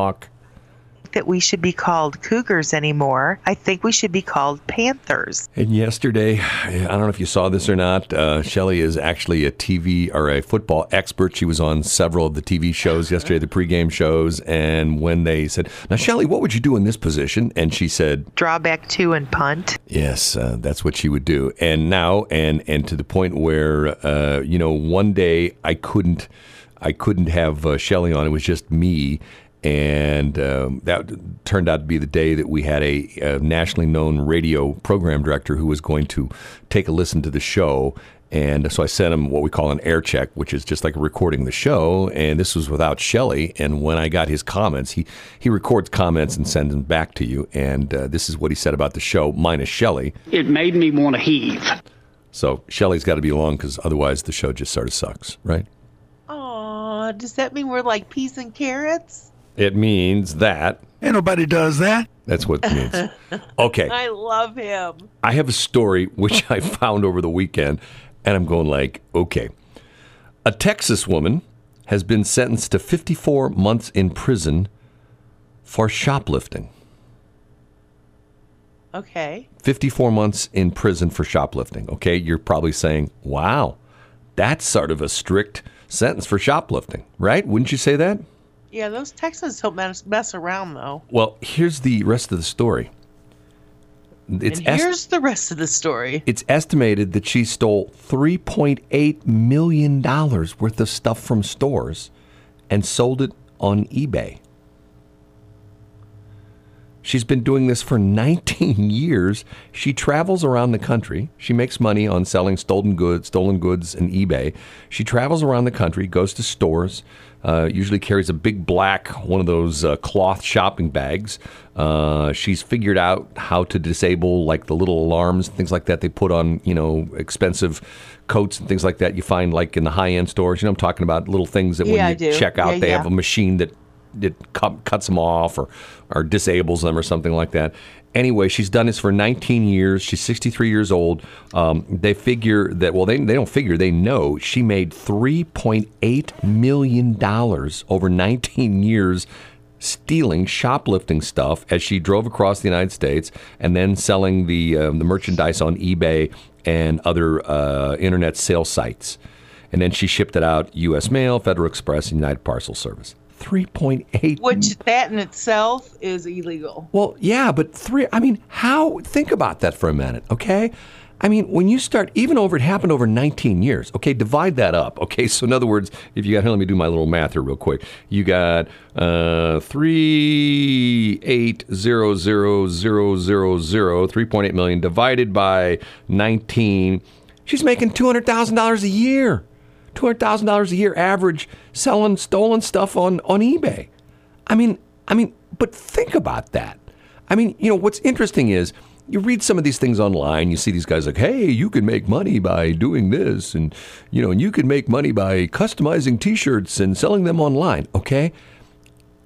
That we should be called Cougars anymore. I think we should be called Panthers. And yesterday, I don't know if you saw this or not, uh, Shelley is actually a T V or a football expert. She was on several of the T V shows yesterday, the pregame shows, and when they said, now, Shelley, what would you do in this position? And she said, draw back two and punt. Yes, uh, that's what she would do. And now, and, and to the point where, uh, you know, one day I couldn't, I couldn't have uh, Shelley on. It was just me. And um, that turned out to be the day that we had a, a nationally known radio program director who was going to take a listen to the show. And so I sent him what we call an air check, which is just like recording the show. And this was without Shelley. And when I got his comments, he, he records comments and sends them back to you. And uh, this is what he said about the show, minus Shelley. It made me want to heave. So Shelley's got to be along because otherwise the show just sort of sucks, right? Aw, does that mean we're like peas and carrots? It means that. Ain't nobody does that. That's what it means. Okay. I love him. I have a story which I found over the weekend, and I'm going like, okay. A Texas woman has been sentenced to fifty-four months in prison for shoplifting. Okay. fifty-four months in prison for shoplifting. Okay, you're probably saying, wow, that's sort of a strict sentence for shoplifting, right? Wouldn't you say that? Yeah, those Texans don't mess around, though. Well, here's the rest of the story. It's and here's est- the rest of the story. It's estimated that she stole three point eight million dollars worth of stuff from stores and sold it on eBay. She's been doing this for nineteen years. She travels around the country. She makes money on selling stolen goods, stolen goods and eBay. She travels around the country, goes to stores, uh, usually carries a big black, one of those uh, cloth shopping bags. Uh, she's figured out how to disable like the little alarms, things like that they put on, you know, expensive coats and things like that you find like in the high-end stores. You know, I'm talking about little things that yeah, when you check out, yeah, they yeah. have a machine that it cuts them off or, or disables them or something like that. Anyway, she's done this for nineteen years. She's sixty-three years old. Um, they figure that, well, they, they don't figure, they know she made three point eight million dollars over nineteen years stealing, shoplifting stuff as she drove across the United States and then selling the, um, the merchandise on eBay and other uh, internet sale sites. And then she shipped it out U S Mail, Federal Express, and United Parcel Service. three point eight Which that in itself is illegal. Well, yeah, but three, I mean, how, think about that for a minute, okay? I mean, when you start, even over, it happened over nineteen years, okay, divide that up, okay? So in other words, if you got, here, let me do my little math here real quick. You got uh, three eight zero zero zero zero zero, three point eight million divided by nineteen. She's making two hundred thousand dollars a year. two hundred thousand dollars a year average selling stolen stuff on, on eBay. I mean, I mean, but think about that. I mean, you know, what's interesting is you read some of these things online, you see these guys like, hey, you can make money by doing this. And, you know, and you can make money by customizing T-shirts and selling them online. Okay.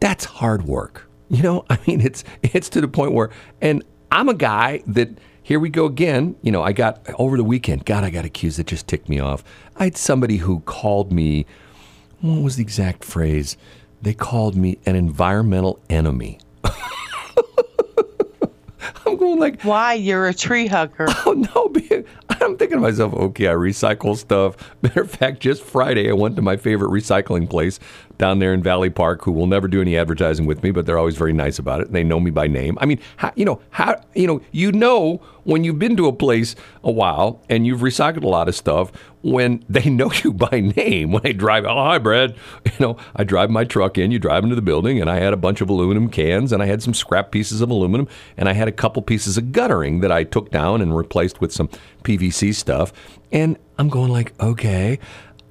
That's hard work. You know, I mean, it's, it's to the point where, and I'm a guy that, here we go again. You know, I got, over the weekend, God, I got accused. That just ticked me off. I had somebody who called me, what was the exact phrase? They called me an environmental enemy. I'm going like... Why? You're a tree hugger. Oh, no. I'm thinking to myself, okay, I recycle stuff. Matter of fact, just Friday, I went to my favorite recycling place down there in Valley Park, who will never do any advertising with me, but they're always very nice about it. And they know me by name. I mean, how, you know, how, you know, you know when you've been to a place a while and you've recycled a lot of stuff, when they know you by name, when I drive, oh, hi, Brad. You know, I drive my truck in, you drive into the building, and I had a bunch of aluminum cans, and I had some scrap pieces of aluminum, and I had a couple pieces of guttering that I took down and replaced with some P V C stuff. And I'm going like, okay.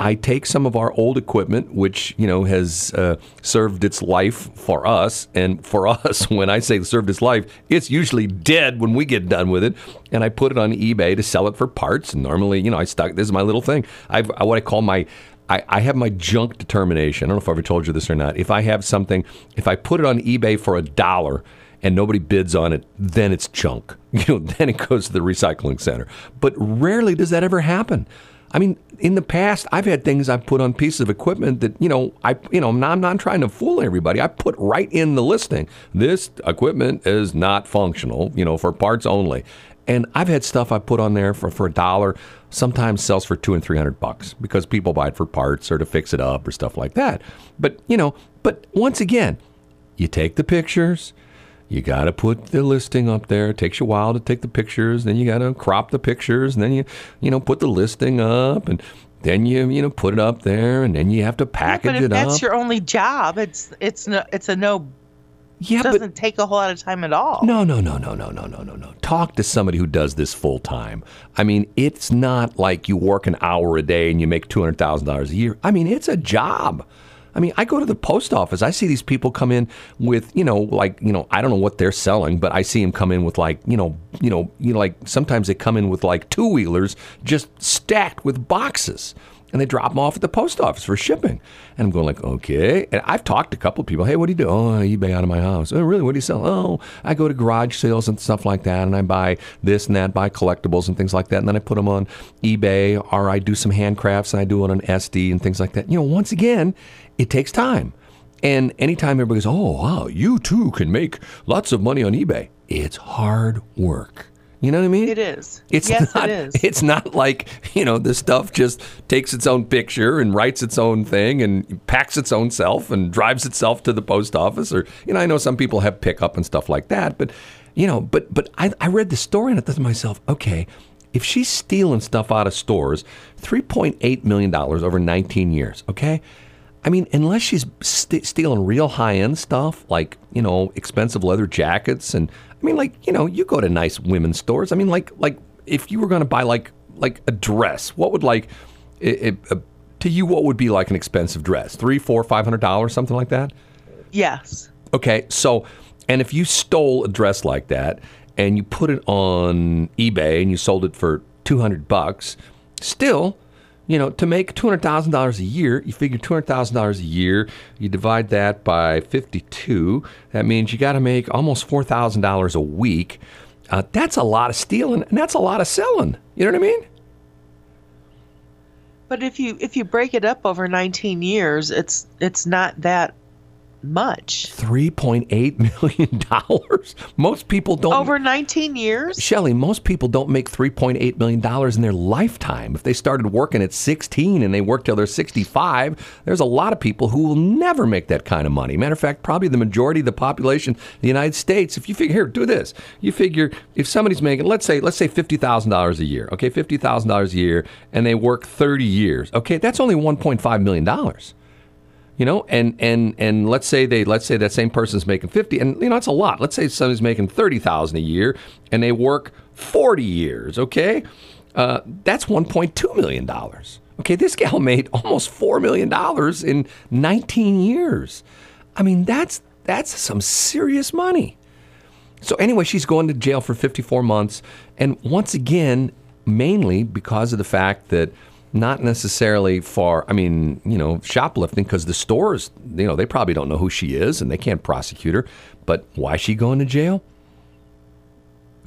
I take some of our old equipment, which, you know, has uh, served its life for us. And for us, when I say served its life, it's usually dead when we get done with it. And I put it on eBay to sell it for parts. And normally, you know, I stock, this is my little thing. I've what I call my, I, I have my junk determination. I don't know if I ever told you this or not. If I have something, if I put it on eBay for a dollar and nobody bids on it, then it's junk. You know, then it goes to the recycling center. But rarely does that ever happen. I mean, in the past, I've had things I've put on pieces of equipment that, you know, I, you know, I'm not, I'm not trying to fool everybody. I put right in the listing, this equipment is not functional, you know, for parts only. And I've had stuff I put on there for, for a dollar, sometimes sells for two and three hundred bucks because people buy it for parts or to fix it up or stuff like that. But, you know, but once again, you take the pictures. You got to put the listing up there. It takes you a while to take the pictures. Then you got to crop the pictures. And then you, you know, put the listing up. And then you, you know, put it up there. And then you have to package yeah, but if it that's up. That's your only job. It's it's no, it's a no. Yeah, it doesn't but, take a whole lot of time at all. No, no, no, no, no, no, no, no, no. Talk to somebody who does this full time. I mean, it's not like you work an hour a day and you make two hundred thousand dollars a year. I mean, it's a job. I mean, I go to the post office. I see these people come in with, you know, like, you know, I don't know what they're selling, but I see them come in with like, you know, you know, you know, like sometimes they come in with like two wheelers just stacked with boxes and they drop them off at the post office for shipping. And I'm going like, okay. And I've talked to a couple of people. Hey, what do you do? Oh, I eBay out of my house. Oh, really? What do you sell? Oh, I go to garage sales and stuff like that. And I buy this and that, buy collectibles and things like that. And then I put them on eBay or I do some handcrafts and I do it on Etsy and things like that. You know, once again, it takes time. And anytime everybody goes, oh, wow, you too can make lots of money on eBay. It's hard work. You know what I mean? It is. It's yes, not, it is. It's not like, you know, this stuff just takes its own picture and writes its own thing and packs its own self and drives itself to the post office. Or, you know, I know some people have pickup and stuff like that. But, you know, but but I, I read the story and I thought to myself, okay, if she's stealing stuff out of stores, three point eight million dollars over nineteen years, okay? I mean, unless she's st- stealing real high-end stuff, like, you know, expensive leather jackets. And I mean, like, you know, you go to nice women's stores. I mean, like, like if you were going to buy, like, like a dress, what would, like, it, it, uh, to you, what would be, like, an expensive dress? Three, four, five hundred dollars, something like that? Yes. Okay, so, and if you stole a dress like that, and you put it on eBay, and you sold it for two hundred bucks, still... You know, to make two hundred thousand dollars a year, you figure two hundred thousand dollars a year, you divide that by fifty-two. That means you got to make almost four thousand dollars a week. Uh, that's a lot of stealing, and that's a lot of selling. You know what I mean? But if you if you break it up over nineteen years, it's it's not that much. three point eight million dollars. Most people don't over nineteen years. Shelley, most people don't make three point eight million dollars in their lifetime. If they started working at sixteen and they work till they're sixty-five, there's a lot of people who will never make that kind of money. Matter of fact, probably the majority of the population in the United States. If you figure, here, do this. You figure if somebody's making, let's say, let's say fifty thousand dollars a year. Okay, fifty thousand dollars a year, and they work thirty years. Okay, that's only one point five million dollars. You know, and, and, and let's say they let's say that same person's making fifty, and you know that's a lot. Let's say somebody's making thirty thousand a year, and they work forty years. Okay, uh, that's one point two million dollars. Okay, this gal made almost four million dollars in nineteen years. I mean, that's that's some serious money. So anyway, she's going to jail for fifty-four months, and once again, mainly because of the fact that. Not necessarily for, I mean, you know, shoplifting, because the stores, you know, they probably don't know who she is and they can't prosecute her. But why is she going to jail?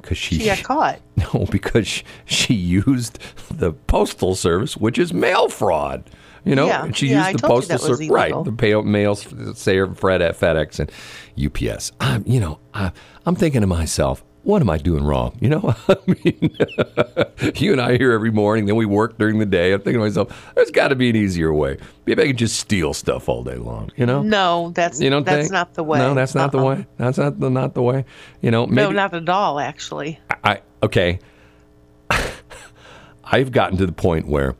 Because she, she got caught. No, because she, she used the postal service, which is mail fraud. You know, yeah, she yeah, used the postal service, right? The pay, mail, say, FedEx and U P S. I'm, you know, I, I'm thinking to myself. What am I doing wrong? You know, I mean, you and I here every morning, then we work during the day. I'm thinking to myself, there's got to be an easier way. Maybe I could just steal stuff all day long, you know? No, that's you don't that's think? Not the way. No, that's not uh-uh. the way. That's not the, not the way. You know, maybe, no, not at all, actually. I, I okay. I've gotten to the point where,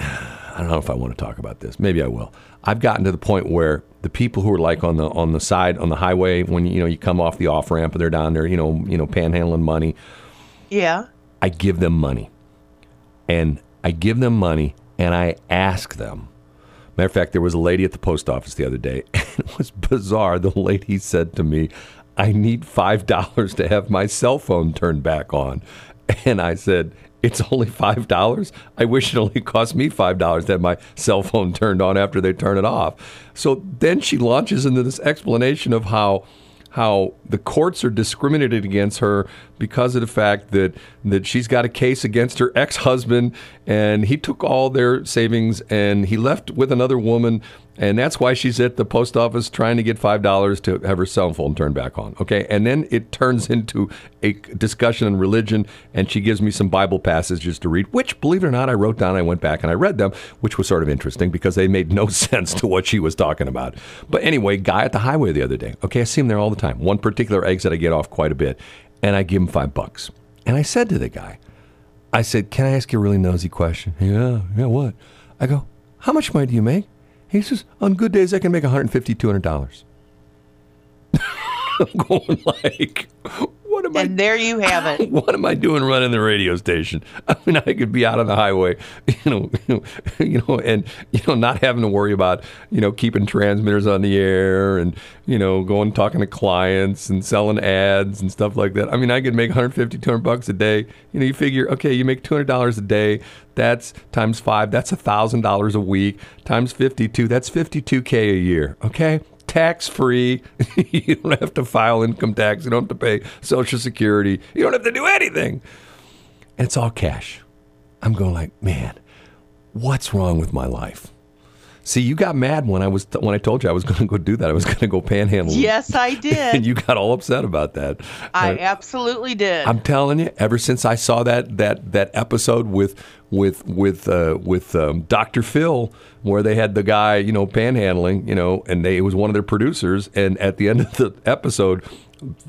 I don't know if I want to talk about this. Maybe I will. I've gotten to the point where the people who are like on the on the side on the highway when you know you come off the off ramp and they're down there, you know, you know, panhandling money. Yeah. I give them money, and I give them money, and I ask them. Matter of fact, there was a lady at the post office the other day, and it was bizarre. The lady said to me, "I need five dollars to have my cell phone turned back on," and I said, "It's only five dollars? I wish it only cost me five dollars to have my cell phone turned on after they turn it off." So then she launches into this explanation of how how the courts are discriminated against her because of the fact that, that she's got a case against her ex-husband, and he took all their savings, and he left with another woman, and that's why she's at the post office trying to get five dollars to have her cell phone turned back on, okay? And then it turns into a discussion on religion, and she gives me some Bible passages to read, which, believe it or not, I wrote down, I went back, and I read them, which was sort of interesting because they made no sense to what she was talking about. But anyway, guy at the highway the other day, okay, I see him there all the time. One particular exit I get off quite a bit. And I give him five bucks. And I said to the guy, I said, "Can I ask you a really nosy question?" Yeah, yeah, what? I go, "How much money do you make?" He says, "On good days, I can make one hundred fifty dollars, two hundred dollars. I'm going like, what am I? And there you have it. What am I doing running the radio station? I mean, I could be out on the highway, you know, you know, you know, and, you know, not having to worry about, you know, keeping transmitters on the air and, you know, going talking to clients and selling ads and stuff like that. I mean, I could make one hundred fifty, two hundred bucks a day. You know, you figure, okay, you make two hundred dollars a day. That's times five. That's one thousand dollars a week times fifty-two. That's fifty-two K a year. Okay. Tax-free. You don't have to file income tax. You don't have to pay Social Security. You don't have to do anything. And it's all cash. I'm going like, man, what's wrong with my life? See, you got mad when I was when I told you I was going to go do that. I was going to go panhandle. Yes, I did. And you got all upset about that. I uh, absolutely did. I'm telling you, ever since I saw that that that episode with with with uh, with um, Doctor Phil, where they had the guy, you know, panhandling, you know, and they it was one of their producers, and at the end of the episode,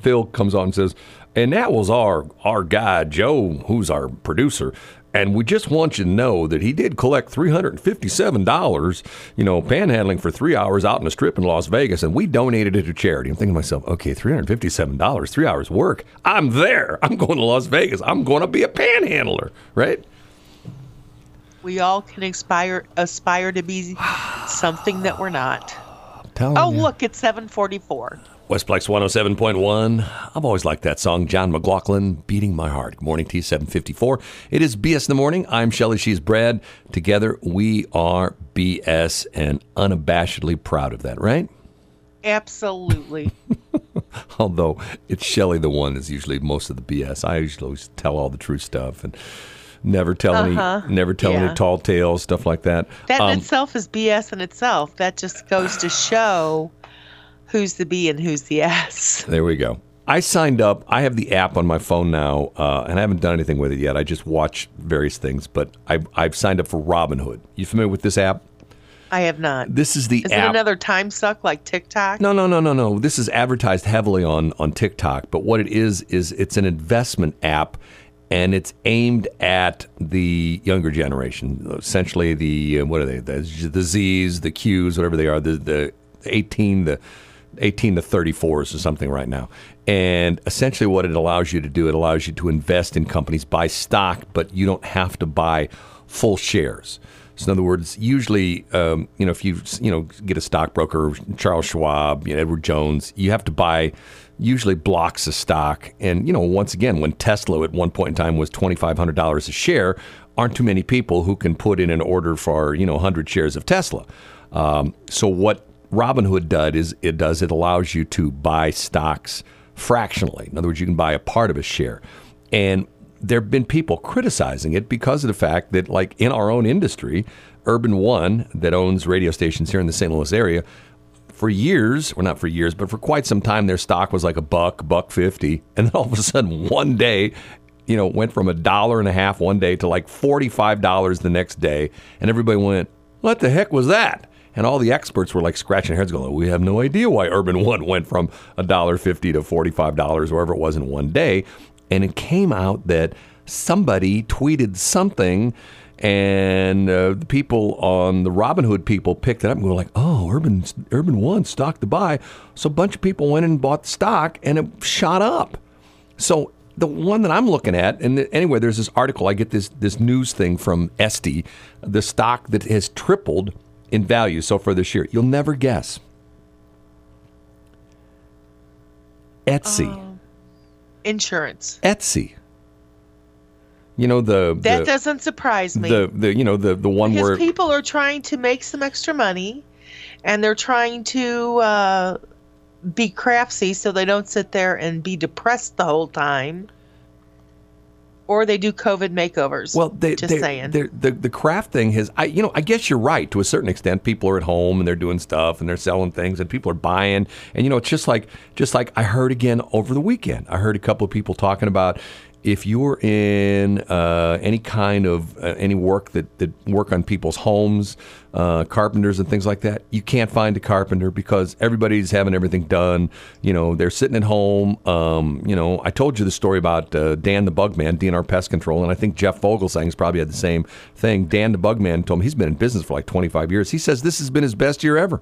Phil comes on and says, "And that was our our guy Joe, who's our producer. And we just want you to know that he did collect three hundred fifty-seven dollars, you know, panhandling for three hours out in a strip in Las Vegas, and we donated it to charity." I'm thinking to myself, okay, three hundred fifty-seven dollars, three hours work. I'm there. I'm going to Las Vegas. I'm going to be a panhandler, right? We all can aspire, aspire to be something that we're not. I'm telling oh, you. Look, it's seven forty-four. Westplex one oh seven point one. I've always liked that song, John McLaughlin, "Beating My Heart." Good morning, T seven fifty-four. It is B S in the Morning. I'm Shelley, she's Brad. Together, we are B S and unabashedly proud of that, right? Absolutely. Although, it's Shelley the one that's usually most of the B S. I usually always tell all the true stuff and never tell uh-huh. any, never tell yeah. any tall tales, stuff like that. That um, in itself is B S in itself. That just goes to show who's the B and who's the S. There we go. I signed up. I have the app on my phone now, uh, and I haven't done anything with it yet. I just watch various things, but I've, I've signed up for Robinhood. You familiar with this app? I have not. This is the is app. Is it another time suck like TikTok? No, no, no, no, no. This is advertised heavily on, on TikTok, but what it is is it's an investment app, and it's aimed at the younger generation, essentially the, uh, what are they, the, the Zs, the Qs, whatever they are, the, the eighteen, the eighteen to thirty-fours or something right now. And essentially what it allows you to do, it allows you to invest in companies, buy stock, but you don't have to buy full shares. So in other words, usually, um, you know, if you, you know, get a stockbroker, Charles Schwab, you know, Edward Jones, you have to buy usually blocks of stock. And, you know, once again, when Tesla at one point in time was twenty-five hundred dollars a share, aren't too many people who can put in an order for, you know, one hundred shares of Tesla. Um, so what Robinhood does is it does it allows you to buy stocks fractionally. In other words, you can buy a part of a share. And there have been people criticizing it because of the fact that, like in our own industry, Urban One, that owns radio stations here in the Saint Louis area, for years, or not for years, but for quite some time, their stock was like a buck, buck fifty, and then all of a sudden one day, you know, went from a dollar and a half one day to like forty-five dollars the next day, and everybody went, "What the heck was that?" And all the experts were like scratching their heads going, "We have no idea why Urban One went from one dollar fifty to forty-five dollars, wherever it was in one day." And it came out that somebody tweeted something, and uh, the people on the Robinhood people picked it up and were like, oh, Urban Urban One stock to buy. So a bunch of people went and bought the stock, and it shot up. So the one that I'm looking at, and anyway, there's this article. I get this this news thing from Etsy, the stock that has tripled in value so far this year. You'll never guess. Etsy. Um, insurance. Etsy. You know the, the that doesn't surprise me. The the you know the the one because where people are trying to make some extra money, and they're trying to uh, be craftsy so they don't sit there and be depressed the whole time. Or they do COVID makeovers. Well, they, just they, saying they, the the craft thing has. I you know I guess you're right to a certain extent. People are at home and they're doing stuff and they're selling things and people are buying, and you know it's just like just like I heard again over the weekend. I heard a couple of people talking about. If you're in uh, any kind of uh, any work that, that work on people's homes, uh, carpenters and things like that, you can't find a carpenter because everybody's having everything done. You know, they're sitting at home. Um, you know, I told you the story about uh, Dan the Bugman, D N R Pest Control, and I think Jeff Vogelsang's probably had the same thing. Dan the Bugman told me he's been in business for like twenty-five years. He says this has been his best year ever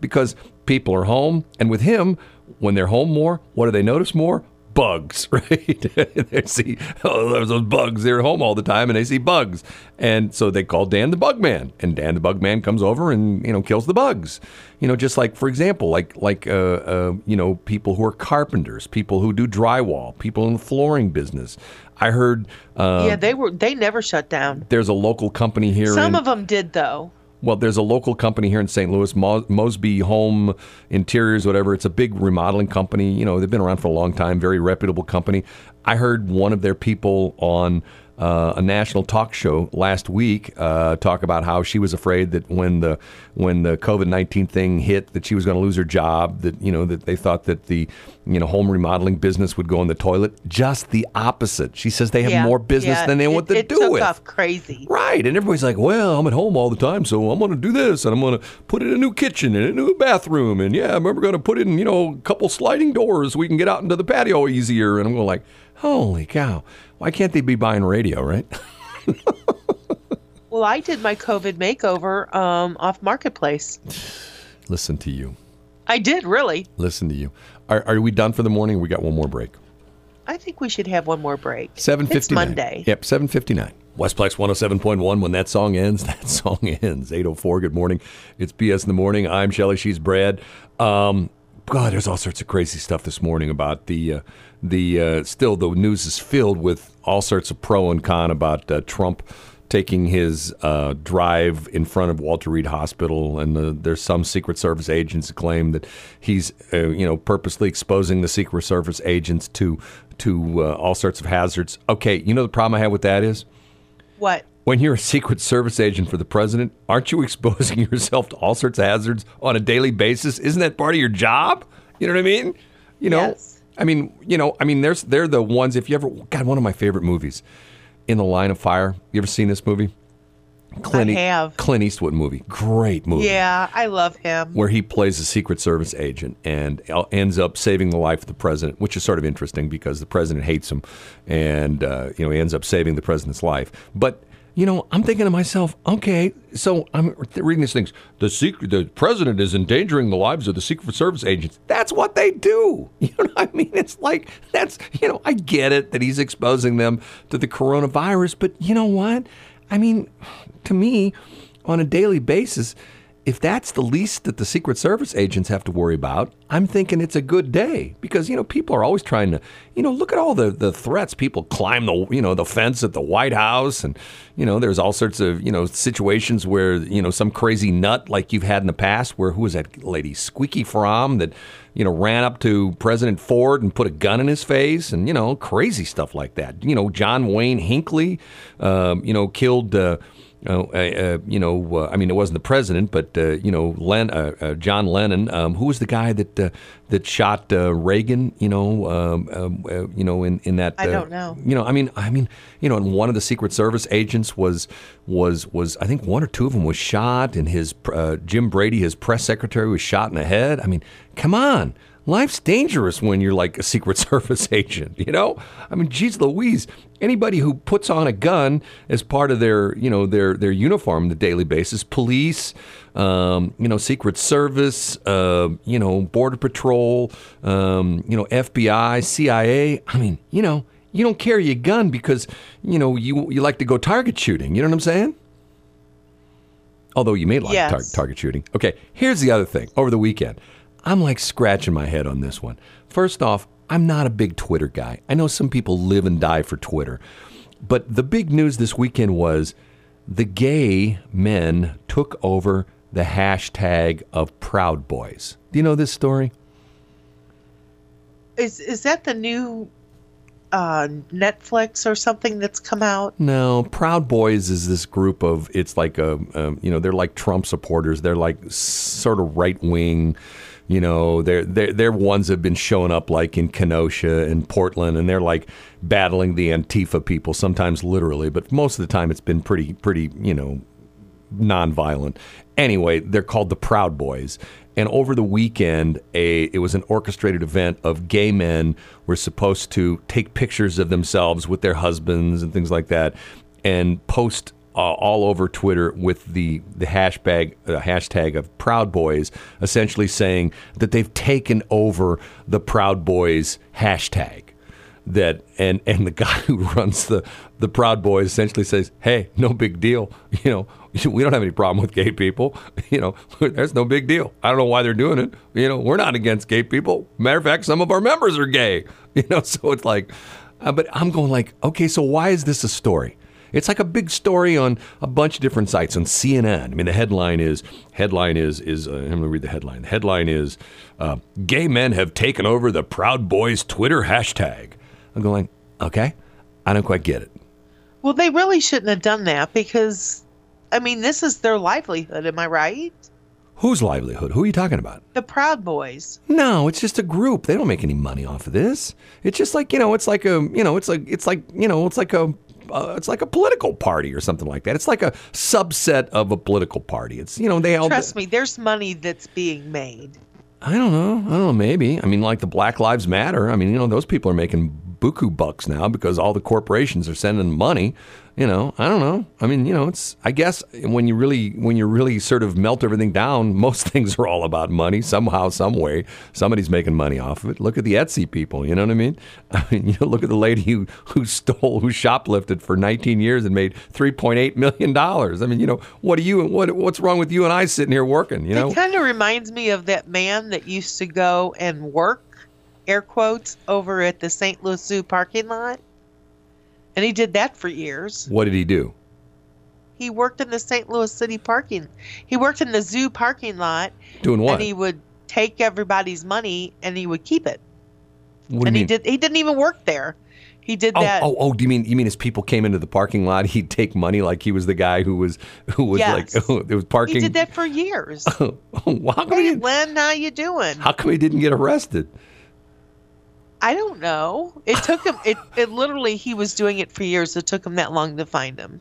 because people are home. And with him, when they're home more, what do they notice more? Bugs, right? They see, oh, there's those bugs. They're at home all the time, and they see bugs. And so they call Dan the Bugman, and Dan the Bugman comes over and, you know, kills the bugs. You know, just like, for example, like, like uh, uh, you know, people who are carpenters, people who do drywall, people in the flooring business. I heard... Uh, yeah, they were. They never shut down. There's a local company here. Some in, of them did, though. Well, there's a local company here in Saint Louis, Mo- Mosby Home Interiors, whatever. It's a big remodeling company. You know, they've been around for a long time, very reputable company. I heard one of their people on uh, a national talk show last week uh, talk about how she was afraid that when the when the COVID nineteen thing hit, that she was going to lose her job, that, you know, that they thought that the, you know, home remodeling business would go in the toilet. Just the opposite. She says they have yeah, more business yeah. than they want to it do took with. It off crazy. Right. And everybody's like, well, I'm at home all the time, so I'm going to do this, and I'm going to put in a new kitchen and a new bathroom, and yeah, I'm going to put in, you know, a couple sliding doors so we can get out into the patio easier. And I'm going like, holy cow, why can't they be buying radio, right? Well, I did my COVID makeover um, off Marketplace. Listen to you. I did, really. Listen to you. Are, are we done for the morning? We got one more break. I think we should have one more break. seven fifty-nine. It's Monday. Yep, seven fifty-nine. Westplex one oh seven point one. When that song ends, that song ends. eight oh four, good morning. It's B S in the Morning. I'm Shelley. She's Brad. Um, God, there's all sorts of crazy stuff this morning about the... Uh, the uh, still, the news is filled with all sorts of pro and con about uh, Trump taking his uh, drive in front of Walter Reed Hospital, and uh, there's some Secret Service agents who claim that he's, uh, you know, purposely exposing the Secret Service agents to to uh, all sorts of hazards. Okay, you know the problem I have with that is what? When you're a Secret Service agent for the president, aren't you exposing yourself to all sorts of hazards on a daily basis? Isn't that part of your job? You know what I mean? You know. Yes. I mean, you know, I mean, there's they're the ones, if you ever, God, one of my favorite movies, In the Line of Fire. You ever seen this movie? Clint, I have. Clint Eastwood movie. Great movie. Yeah, I love him. Where he plays a Secret Service agent and ends up saving the life of the president, which is sort of interesting because the president hates him and, uh, you know, he ends up saving the president's life. But, you know, I'm thinking to myself, okay, so I'm reading these things. The secret, the president is endangering the lives of the Secret Service agents. That's what they do. You know what I mean? It's like, that's, you know, I get it that he's exposing them to the coronavirus, but you know what? I mean, to me, on a daily basis, if that's the least that the Secret Service agents have to worry about, I'm thinking it's a good day because, you know, people are always trying to, you know, look at all the, the threats. People climb the, you know, the fence at the White House and, you know, there's all sorts of, you know, situations where, you know, some crazy nut like you've had in the past where who was that lady, Squeaky Fromm, that, you know, ran up to President Ford and put a gun in his face and, you know, crazy stuff like that. You know, John Wayne Hinckley, um, you know, killed... Uh, Uh, uh, you know, uh, I mean, it wasn't the president, but, uh, you know, Len, uh, uh, John Lennon, um, who was the guy that uh, that shot uh, Reagan, you know, um, uh, you know, in, in that. Uh, I don't know. You know, I mean, I mean, you know, and one of the Secret Service agents was was was I think one or two of them was shot, and his uh, Jim Brady, his press secretary, was shot in the head. I mean, come on. Life's dangerous when you're like a Secret Service agent, you know? I mean, geez Louise, anybody who puts on a gun as part of their, you know, their, their uniform on a daily basis, police, um, you know, Secret Service, uh, you know, Border Patrol, um, you know, F B I, C I A, I mean, you know, you don't carry a gun because, you know, you you like to go target shooting, you know what I'm saying? Although you may like yes. tar- target shooting. Okay, here's the other thing over the weekend. I'm like scratching my head on this one. First off, I'm not a big Twitter guy. I know some people live and die for Twitter. But the big news this weekend was the gay men took over the hashtag of Proud Boys. Do you know this story? Is is that the new uh, Netflix or something that's come out? No, Proud Boys is this group of, it's like, a, a you know, they're like Trump supporters. They're like sort of right-wing. You know, they're, they're, they're ones that have been showing up like in Kenosha and Portland, and they're like battling the Antifa people, sometimes literally, but most of the time it's been pretty, pretty, you know, nonviolent. Anyway, they're called the Proud Boys. And over the weekend, a it was an orchestrated event of gay men were supposed to take pictures of themselves with their husbands and things like that and post Uh, all over Twitter with the the hashtag uh, hashtag of Proud Boys, essentially saying that they've taken over the Proud Boys hashtag. That and and the guy who runs the the Proud Boys essentially says, "Hey, no big deal. You know, we don't have any problem with gay people. You know, there's no big deal. I don't know why they're doing it. You know, we're not against gay people. Matter of fact, some of our members are gay. You know, so it's like, uh, but I'm going like, okay, so why is this a story?" It's like a big story on a bunch of different sites on C N N. I mean, the headline is headline is is. Uh, I'm going to read the headline. The headline is, uh, "Gay men have taken over the Proud Boys Twitter hashtag." I'm going, okay, I don't quite get it. Well, they really shouldn't have done that because, I mean, this is their livelihood. Am I right? Whose livelihood? Who are you talking about? The Proud Boys. No, it's just a group. They don't make any money off of this. It's just like you know, it's like a you know, it's like it's like you know, it's like a. Uh, it's like a political party or something like that. It's like a subset of a political party. It's, you know, they all... Trust me, there's money that's being made. I don't know. I don't know, maybe. I mean, like the Black Lives Matter. I mean, you know, those people are making buku bucks now because all the corporations are sending money. You know, I don't know. I mean, you know, it's... I guess when you really, when you really sort of melt everything down, most things are all about money. Somehow, some way, somebody's making money off of it. Look at the Etsy people. You know what I mean? I mean, you know, look at the lady who, who stole, who shoplifted for nineteen years and made three point eight million dollars. I mean, you know, what are you? What what's wrong with you and I sitting here working? You know, it kind of reminds me of that man that used to go and work, air quotes, over at the Saint Louis Zoo parking lot. And he did that for years. What did he do? He worked in the Saint Louis City parking. He worked in the zoo parking lot. Doing what? And he would take everybody's money and he would keep it. What do and you mean? he did he didn't even work there. He did oh, that. Oh, oh, do you mean you mean as people came into the parking lot, he'd take money like he was the guy who was who was yes. like oh, it was parking. He did that for years. oh, well, how come hey, he, Len, how you doing? How come he didn't get arrested? I don't know. It took him, it, it literally, he was doing it for years. It took him that long to find him.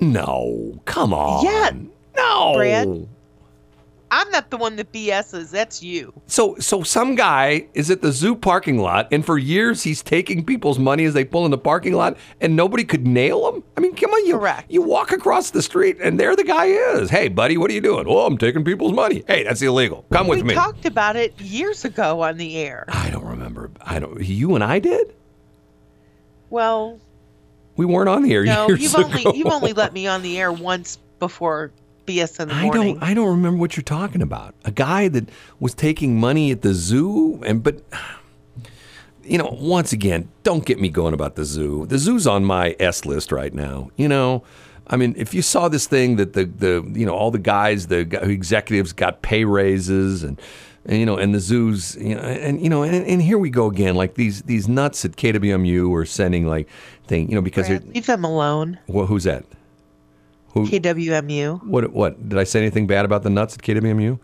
No, come on. Yeah. No. Brad, I'm not the one that B S's. That's you. So, so some guy is at the zoo parking lot, and for years he's taking people's money as they pull in the parking lot, and nobody could nail him? I mean, come on. You, Correct. You walk across the street, and there the guy is. Hey, buddy, what are you doing? Oh, I'm taking people's money. Hey, that's illegal. Come well, with we me. We talked about it years ago on the air. I don't remember. I don't. You and I did? Well. We weren't on the air no, years you've only, ago. You've only let me on the air once before B S in the morning. I don't, I don't remember what you're talking about. A guy that was taking money at the zoo, and but, you know, once again, don't get me going about the zoo. The zoo's on my S list right now. You know, I mean, if you saw this thing that the, the you know, all the guys, the executives got pay raises and, and you know, and the zoos, you know, and, you know, and, and here we go again, like these these nuts at K W M U are sending like thing, you know, because Brad, leave them alone. Well, who's that? Who, K W M U. What? What? Did I say anything bad about the nuts at K W M U?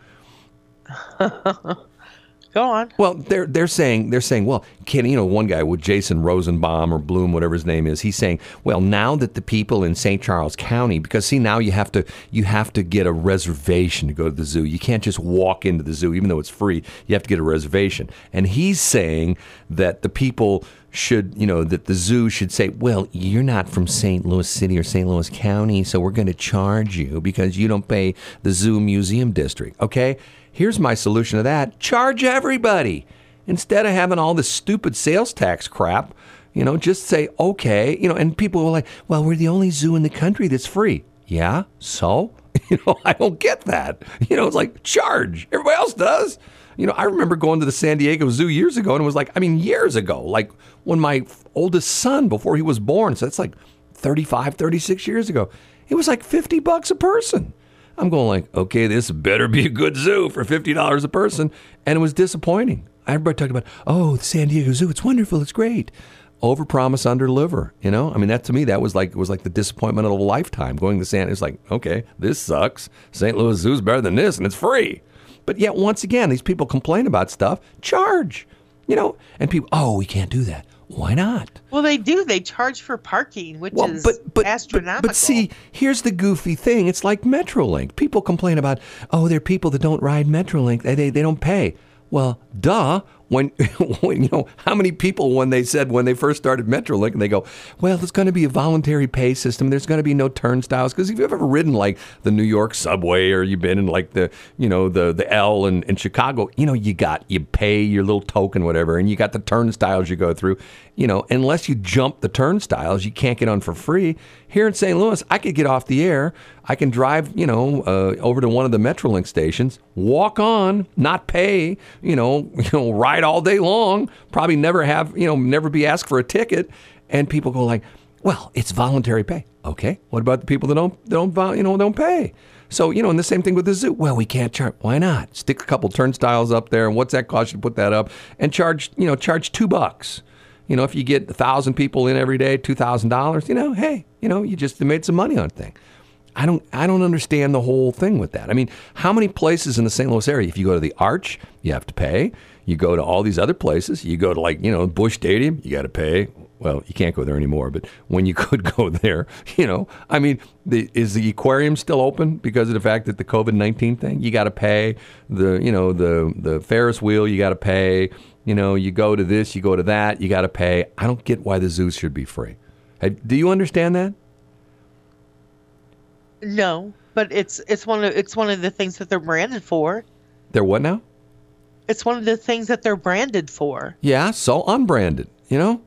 Go on. Well, they're they're saying they're saying, well, can you know one guy with Jason Rosenbaum or Bloom, whatever his name is, he's saying, well, now that the people in Saint Charles County, because see now you have to you have to get a reservation to go to the zoo. You can't just walk into the zoo, even though it's free. You have to get a reservation. And he's saying that the people should, you know, that the zoo should say, well, you're not from Saint Louis City or Saint Louis County, so we're going to charge you because you don't pay the zoo museum district. Okay? Here's my solution to that. Charge everybody. Instead of having all this stupid sales tax crap, you know, just say, okay, you know, and people were like, well, we're the only zoo in the country that's free. Yeah, so? You know, I don't get that. You know, it's like, charge. Everybody else does. You know, I remember going to the San Diego Zoo years ago, and it was like, I mean, years ago, like when my oldest son, before he was born, so that's like thirty-five, thirty-six years ago, it was like fifty bucks a person. I'm going like, okay, this better be a good zoo for fifty dollars a person. And it was disappointing. Everybody talked about, oh, the San Diego Zoo, it's wonderful, it's great. Overpromise, underdeliver, you know? I mean, that to me, that was like, it was like the disappointment of a lifetime. Going to San Diego, it's like, okay, this sucks. Saint Louis Zoo's better than this, and it's free. But yet, once again, these people complain about stuff, charge, you know, and people, oh, we can't do that. Why not? Well, they do. They charge for parking, which well, is but, but, astronomical. But, but see, here's the goofy thing. It's like Metrolink. People complain about, oh, there are people that don't ride Metrolink. They, they, they don't pay. Well, duh. When, when, you know, how many people when they said, when they first started Metrolink, and they go, well, there's going to be a voluntary pay system. There's going to be no turnstiles. Because if you've ever ridden, like, the New York subway, or you've been in, like, the, you know, the, the L in, in Chicago, you know, you got, you pay your little token, whatever, and you got the turnstiles you go through. You know, unless you jump the turnstiles, you can't get on for free. Here in Saint Louis, I could get off the air. I can drive, you know, uh, over to one of the Metrolink stations, walk on, not pay, you know, you know, ride all day long, probably never have, you know, never be asked for a ticket. And people go like, well, it's voluntary pay. Okay, what about the people that don't, don't, you know, don't pay? So, you know, and the same thing with the zoo. Well, we can't charge. Why not? Stick a couple turnstiles up there. And what's that cost you to put that up? And charge, you know, charge two bucks. You know, if you get one thousand people in every day, two thousand dollars, you know, hey, you know, you just made some money on thing. I don't I don't understand the whole thing with that. I mean, how many places in the Saint Louis area, if you go to the Arch, you have to pay. You go to all these other places. You go to, like, you know, Busch Stadium, you got to pay. Well, you can't go there anymore, but when you could go there, you know. I mean, the, is the aquarium still open because of the fact that the COVID nineteen thing? You got to pay. The, you know, the, the Ferris wheel, you got to pay. You know, you go to this, you go to that, you got to pay. I don't get why the zoos should be free. Do you understand that? No, but it's it's one of it's one of the things that they're branded for. They're what now? It's one of the things that they're branded for. Yeah, so unbranded, you know?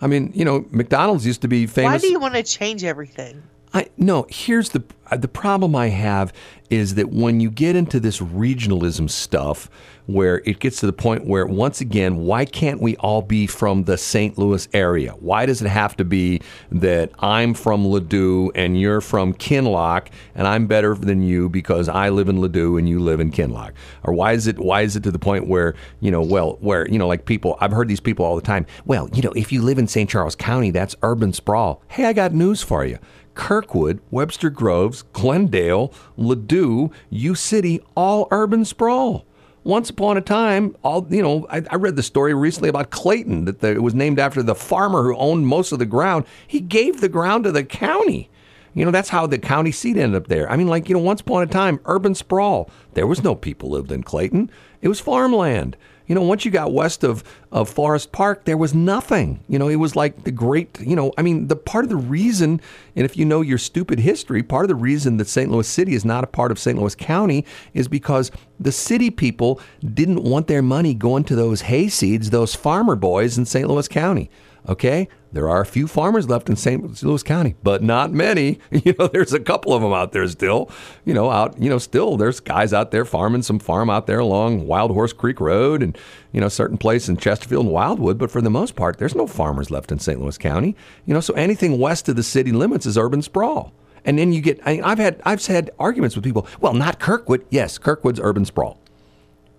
I mean, you know, McDonald's used to be famous. Why do you want to change everything? I no, here's the the problem I have is that when you get into this regionalism stuff, where it gets to the point where, once again, why can't we all be from the Saint Louis area? Why does it have to be that I'm from Ladue and you're from Kinloch and I'm better than you because I live in Ladue and you live in Kinloch? Or why is it why is it to the point where, you know, well, where, you know, like people, I've heard these people all the time, well, you know, if you live in Saint Charles County, that's urban sprawl. Hey, I got news for you. Kirkwood, Webster Groves, Glendale, Ladue, U-City, all urban sprawl. Once upon a time, all you know, I, I read the story recently about Clayton, that the, it was named after the farmer who owned most of the ground. He gave the ground to the county. You know, that's how the county seat ended up there. I mean, like, you know, once upon a time, urban sprawl. There was no people lived in Clayton. It was farmland. You know, once you got west of, of Forest Park, there was nothing. You know, it was like the great, you know, I mean, the part of the reason, and if you know your stupid history, part of the reason that Saint Louis City is not a part of Saint Louis County is because the city people didn't want their money going to those hayseeds, those farmer boys in Saint Louis County. Okay, there are a few farmers left in Saint Louis County, but not many. You know, there's a couple of them out there still. You know, out, you know, still there's guys out there farming some farm out there along Wild Horse Creek Road and, you know, certain place in Chesterfield and Wildwood. But for the most part, there's no farmers left in Saint Louis County. You know, so anything west of the city limits is urban sprawl. And then you get, I mean, I've had I've had arguments with people. Well, not Kirkwood. Yes, Kirkwood's urban sprawl.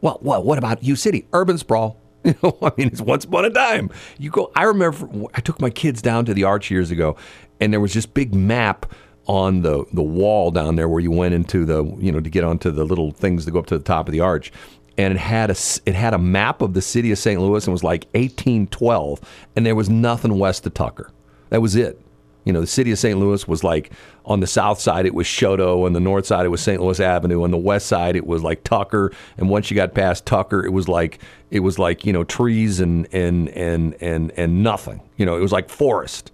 Well, well, what about U-City? Urban sprawl. You know, I mean, it's once upon a time. You go. I remember I took my kids down to the Arch years ago, and there was this big map on the, the wall down there where you went into the, you know, to get onto the little things that go up to the top of the Arch. and it had a it had a map of the city of Saint Louis, and was like eighteen twelve, and there was nothing west of Tucker. That was it. You know, the city of Saint Louis was like, on the south side it was Shoto, and the north side it was Saint Louis Avenue, and the west side it was like Tucker, and once you got past Tucker, it was like it was like, you know, trees and and and and and nothing. You know, it was like forest.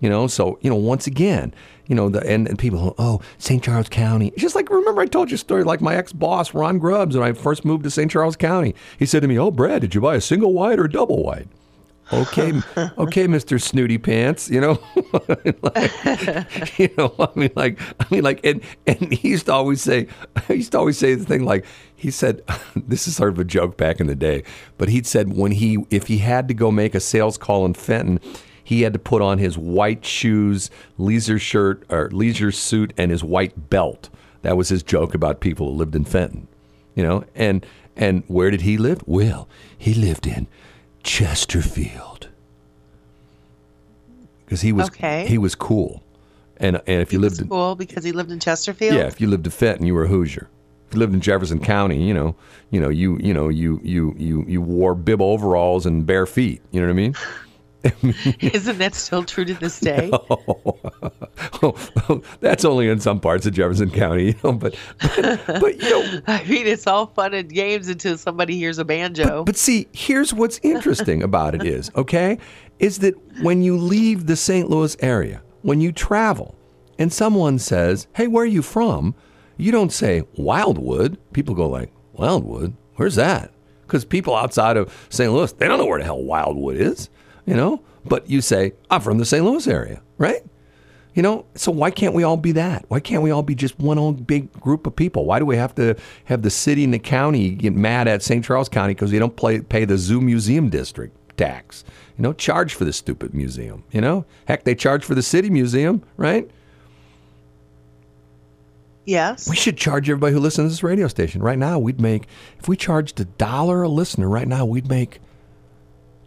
You know, so, you know, once again, you know, the and, and people, oh, Saint Charles County. It's just like, remember I told you a story, like my ex-boss, Ron Grubbs, when I first moved to Saint Charles County. He said to me, oh, Brad, did you buy a single wide or a double wide? Okay, okay, Mister Snooty Pants, you know, like, you know, I mean, like, I mean, like, and, and he used to always say, he used to always say the thing, like, he said, this is sort of a joke back in the day, but he'd said when he, if he had to go make a sales call in Fenton, he had to put on his white shoes, leisure shirt, or leisure suit, and his white belt. That was his joke about people who lived in Fenton, you know. And and where did he live? Well, he lived in Chesterfield because he was okay. He was cool. And and if he you lived was in, cool because he lived in Chesterfield. Yeah, if you lived in Fenton, you were a Hoosier. If you lived in Jefferson County, you know, you know, you you know, you you you you wore bib overalls and bare feet. You know what I mean? Isn't that still true to this day? No. Oh, that's only in some parts of Jefferson County, you know, but, but, but you know, I mean, it's all fun and games until somebody hears a banjo. But, but see, here's what's interesting about it is, okay, is that when you leave the Saint Louis area, when you travel, and someone says, hey, where are you from? You don't say Wildwood. People go like, Wildwood? Where's that? Because people outside of Saint Louis, they don't know where the hell Wildwood is. You know, but you say, I'm from the Saint Louis area, right? You know, so why can't we all be that? Why can't we all be just one old big group of people? Why do we have to have the city and the county get mad at Saint Charles County because they don't play, pay the zoo museum district tax? You know, charge for the stupid museum, you know? Heck, they charge for the city museum, right? Yes. We should charge everybody who listens to this radio station. Right now, we'd make, if we charged a dollar a listener right now, we'd make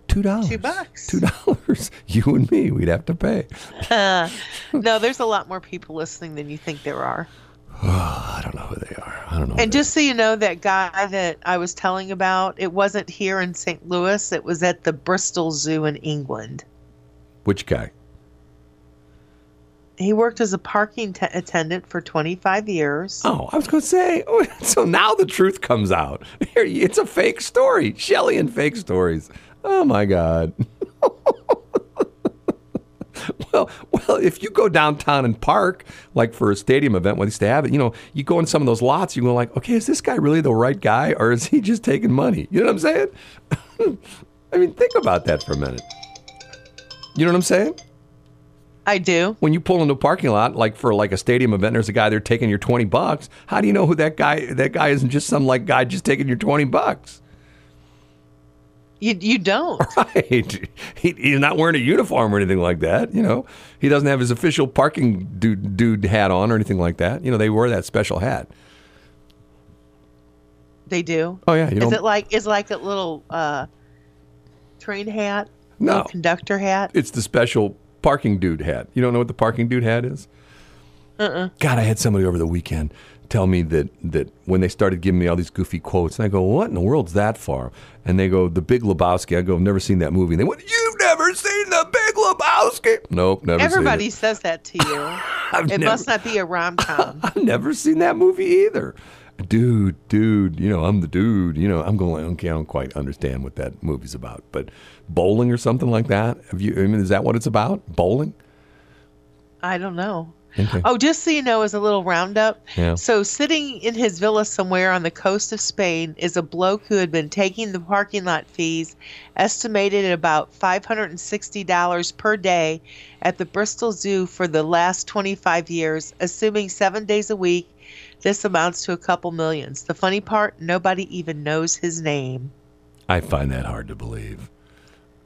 Two dollars. Two bucks. Two dollars. You and me, we'd have to pay. Uh, no, there's a lot more people listening than you think there are. Oh, I don't know who they are. I don't know. And just so you know, that guy that I was telling about, it wasn't here in Saint Louis. It was at the Bristol Zoo in England. Which guy? He worked as a parking t- attendant for twenty-five years. Oh, I was going to say, oh, so now the truth comes out. It's a fake story. Shelley and fake stories. Oh, my God. well, well, if you go downtown and park, like for a stadium event, when they used to have it, you know, you go in some of those lots, you go like, okay, is this guy really the right guy, or is he just taking money? You know what I'm saying? I mean, think about that for a minute. You know what I'm saying? I do. When you pull into a parking lot, like for like a stadium event, there's a guy there taking your twenty bucks. How do you know who that guy, that guy isn't just some like guy just taking your twenty bucks? You, you don't. Right. He, he's not wearing a uniform or anything like that. You know, he doesn't have his official parking dude, dude hat on or anything like that. You know, they wear that special hat. They do. Oh, yeah. You is it like is like a little uh, train hat? No. Conductor hat? It's the special parking dude hat. You don't know what the parking dude hat is? Uh-uh. God, I had somebody over the weekend tell me that, that when they started giving me all these goofy quotes, and I go, what in the world's that for? And they go, The Big Lebowski. I go, I've never seen that movie. And they went, you've never seen The Big Lebowski? Nope, never Everybody seen it. Everybody says that to you. I've it never, must not be a rom-com. I've never seen that movie either. Dude, dude, you know, I'm the dude. You know, I'm going, okay, I don't quite understand what that movie's about. But bowling or something like that? Have you? I mean, is that what it's about? Bowling? I don't know. Okay. Oh, just so you know, as a little roundup, yeah. So sitting in his villa somewhere on the coast of Spain is a bloke who had been taking the parking lot fees, estimated at about five hundred sixty dollars per day at the Bristol Zoo for the last twenty-five years, assuming seven days a week. This amounts to a couple millions. The funny part, nobody even knows his name. I find that hard to believe.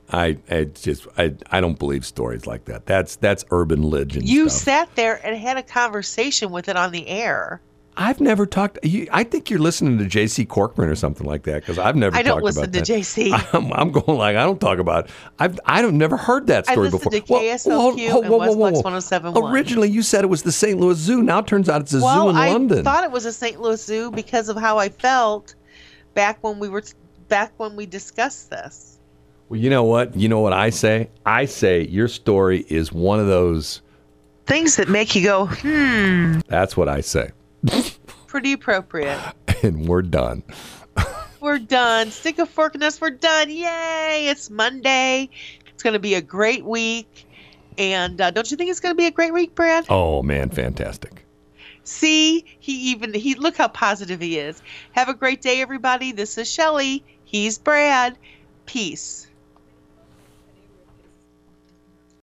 I, I just I, I don't believe stories like that. That's that's urban legend. You stuff. Sat there and had a conversation with it on the air. I've never talked. You, I think you're listening to J C Corcoran or something like that because I've never. I don't talked listen about to that. J C. I'm, I'm going like I don't talk about. I've I don't never heard that story I before. I listened to K S L Q well, whoa, whoa, whoa, and Westplex one oh seven point one. Originally, you said it was the Saint Louis Zoo. Now it turns out it's a well, zoo in I London. I thought it was a Saint Louis Zoo because of how I felt. back when we were back when we discussed this. Well, you know what? You know what I say? I say your story is one of those things that make you go, hmm. That's what I say. Pretty appropriate. And we're done. We're done. Stick a fork in us. We're done. Yay. It's Monday. It's going to be a great week. And uh, don't you think it's going to be a great week, Brad? Oh, man. Fantastic. See, he even, he look how positive he is. Have a great day, everybody. This is Shelley. He's Brad. Peace.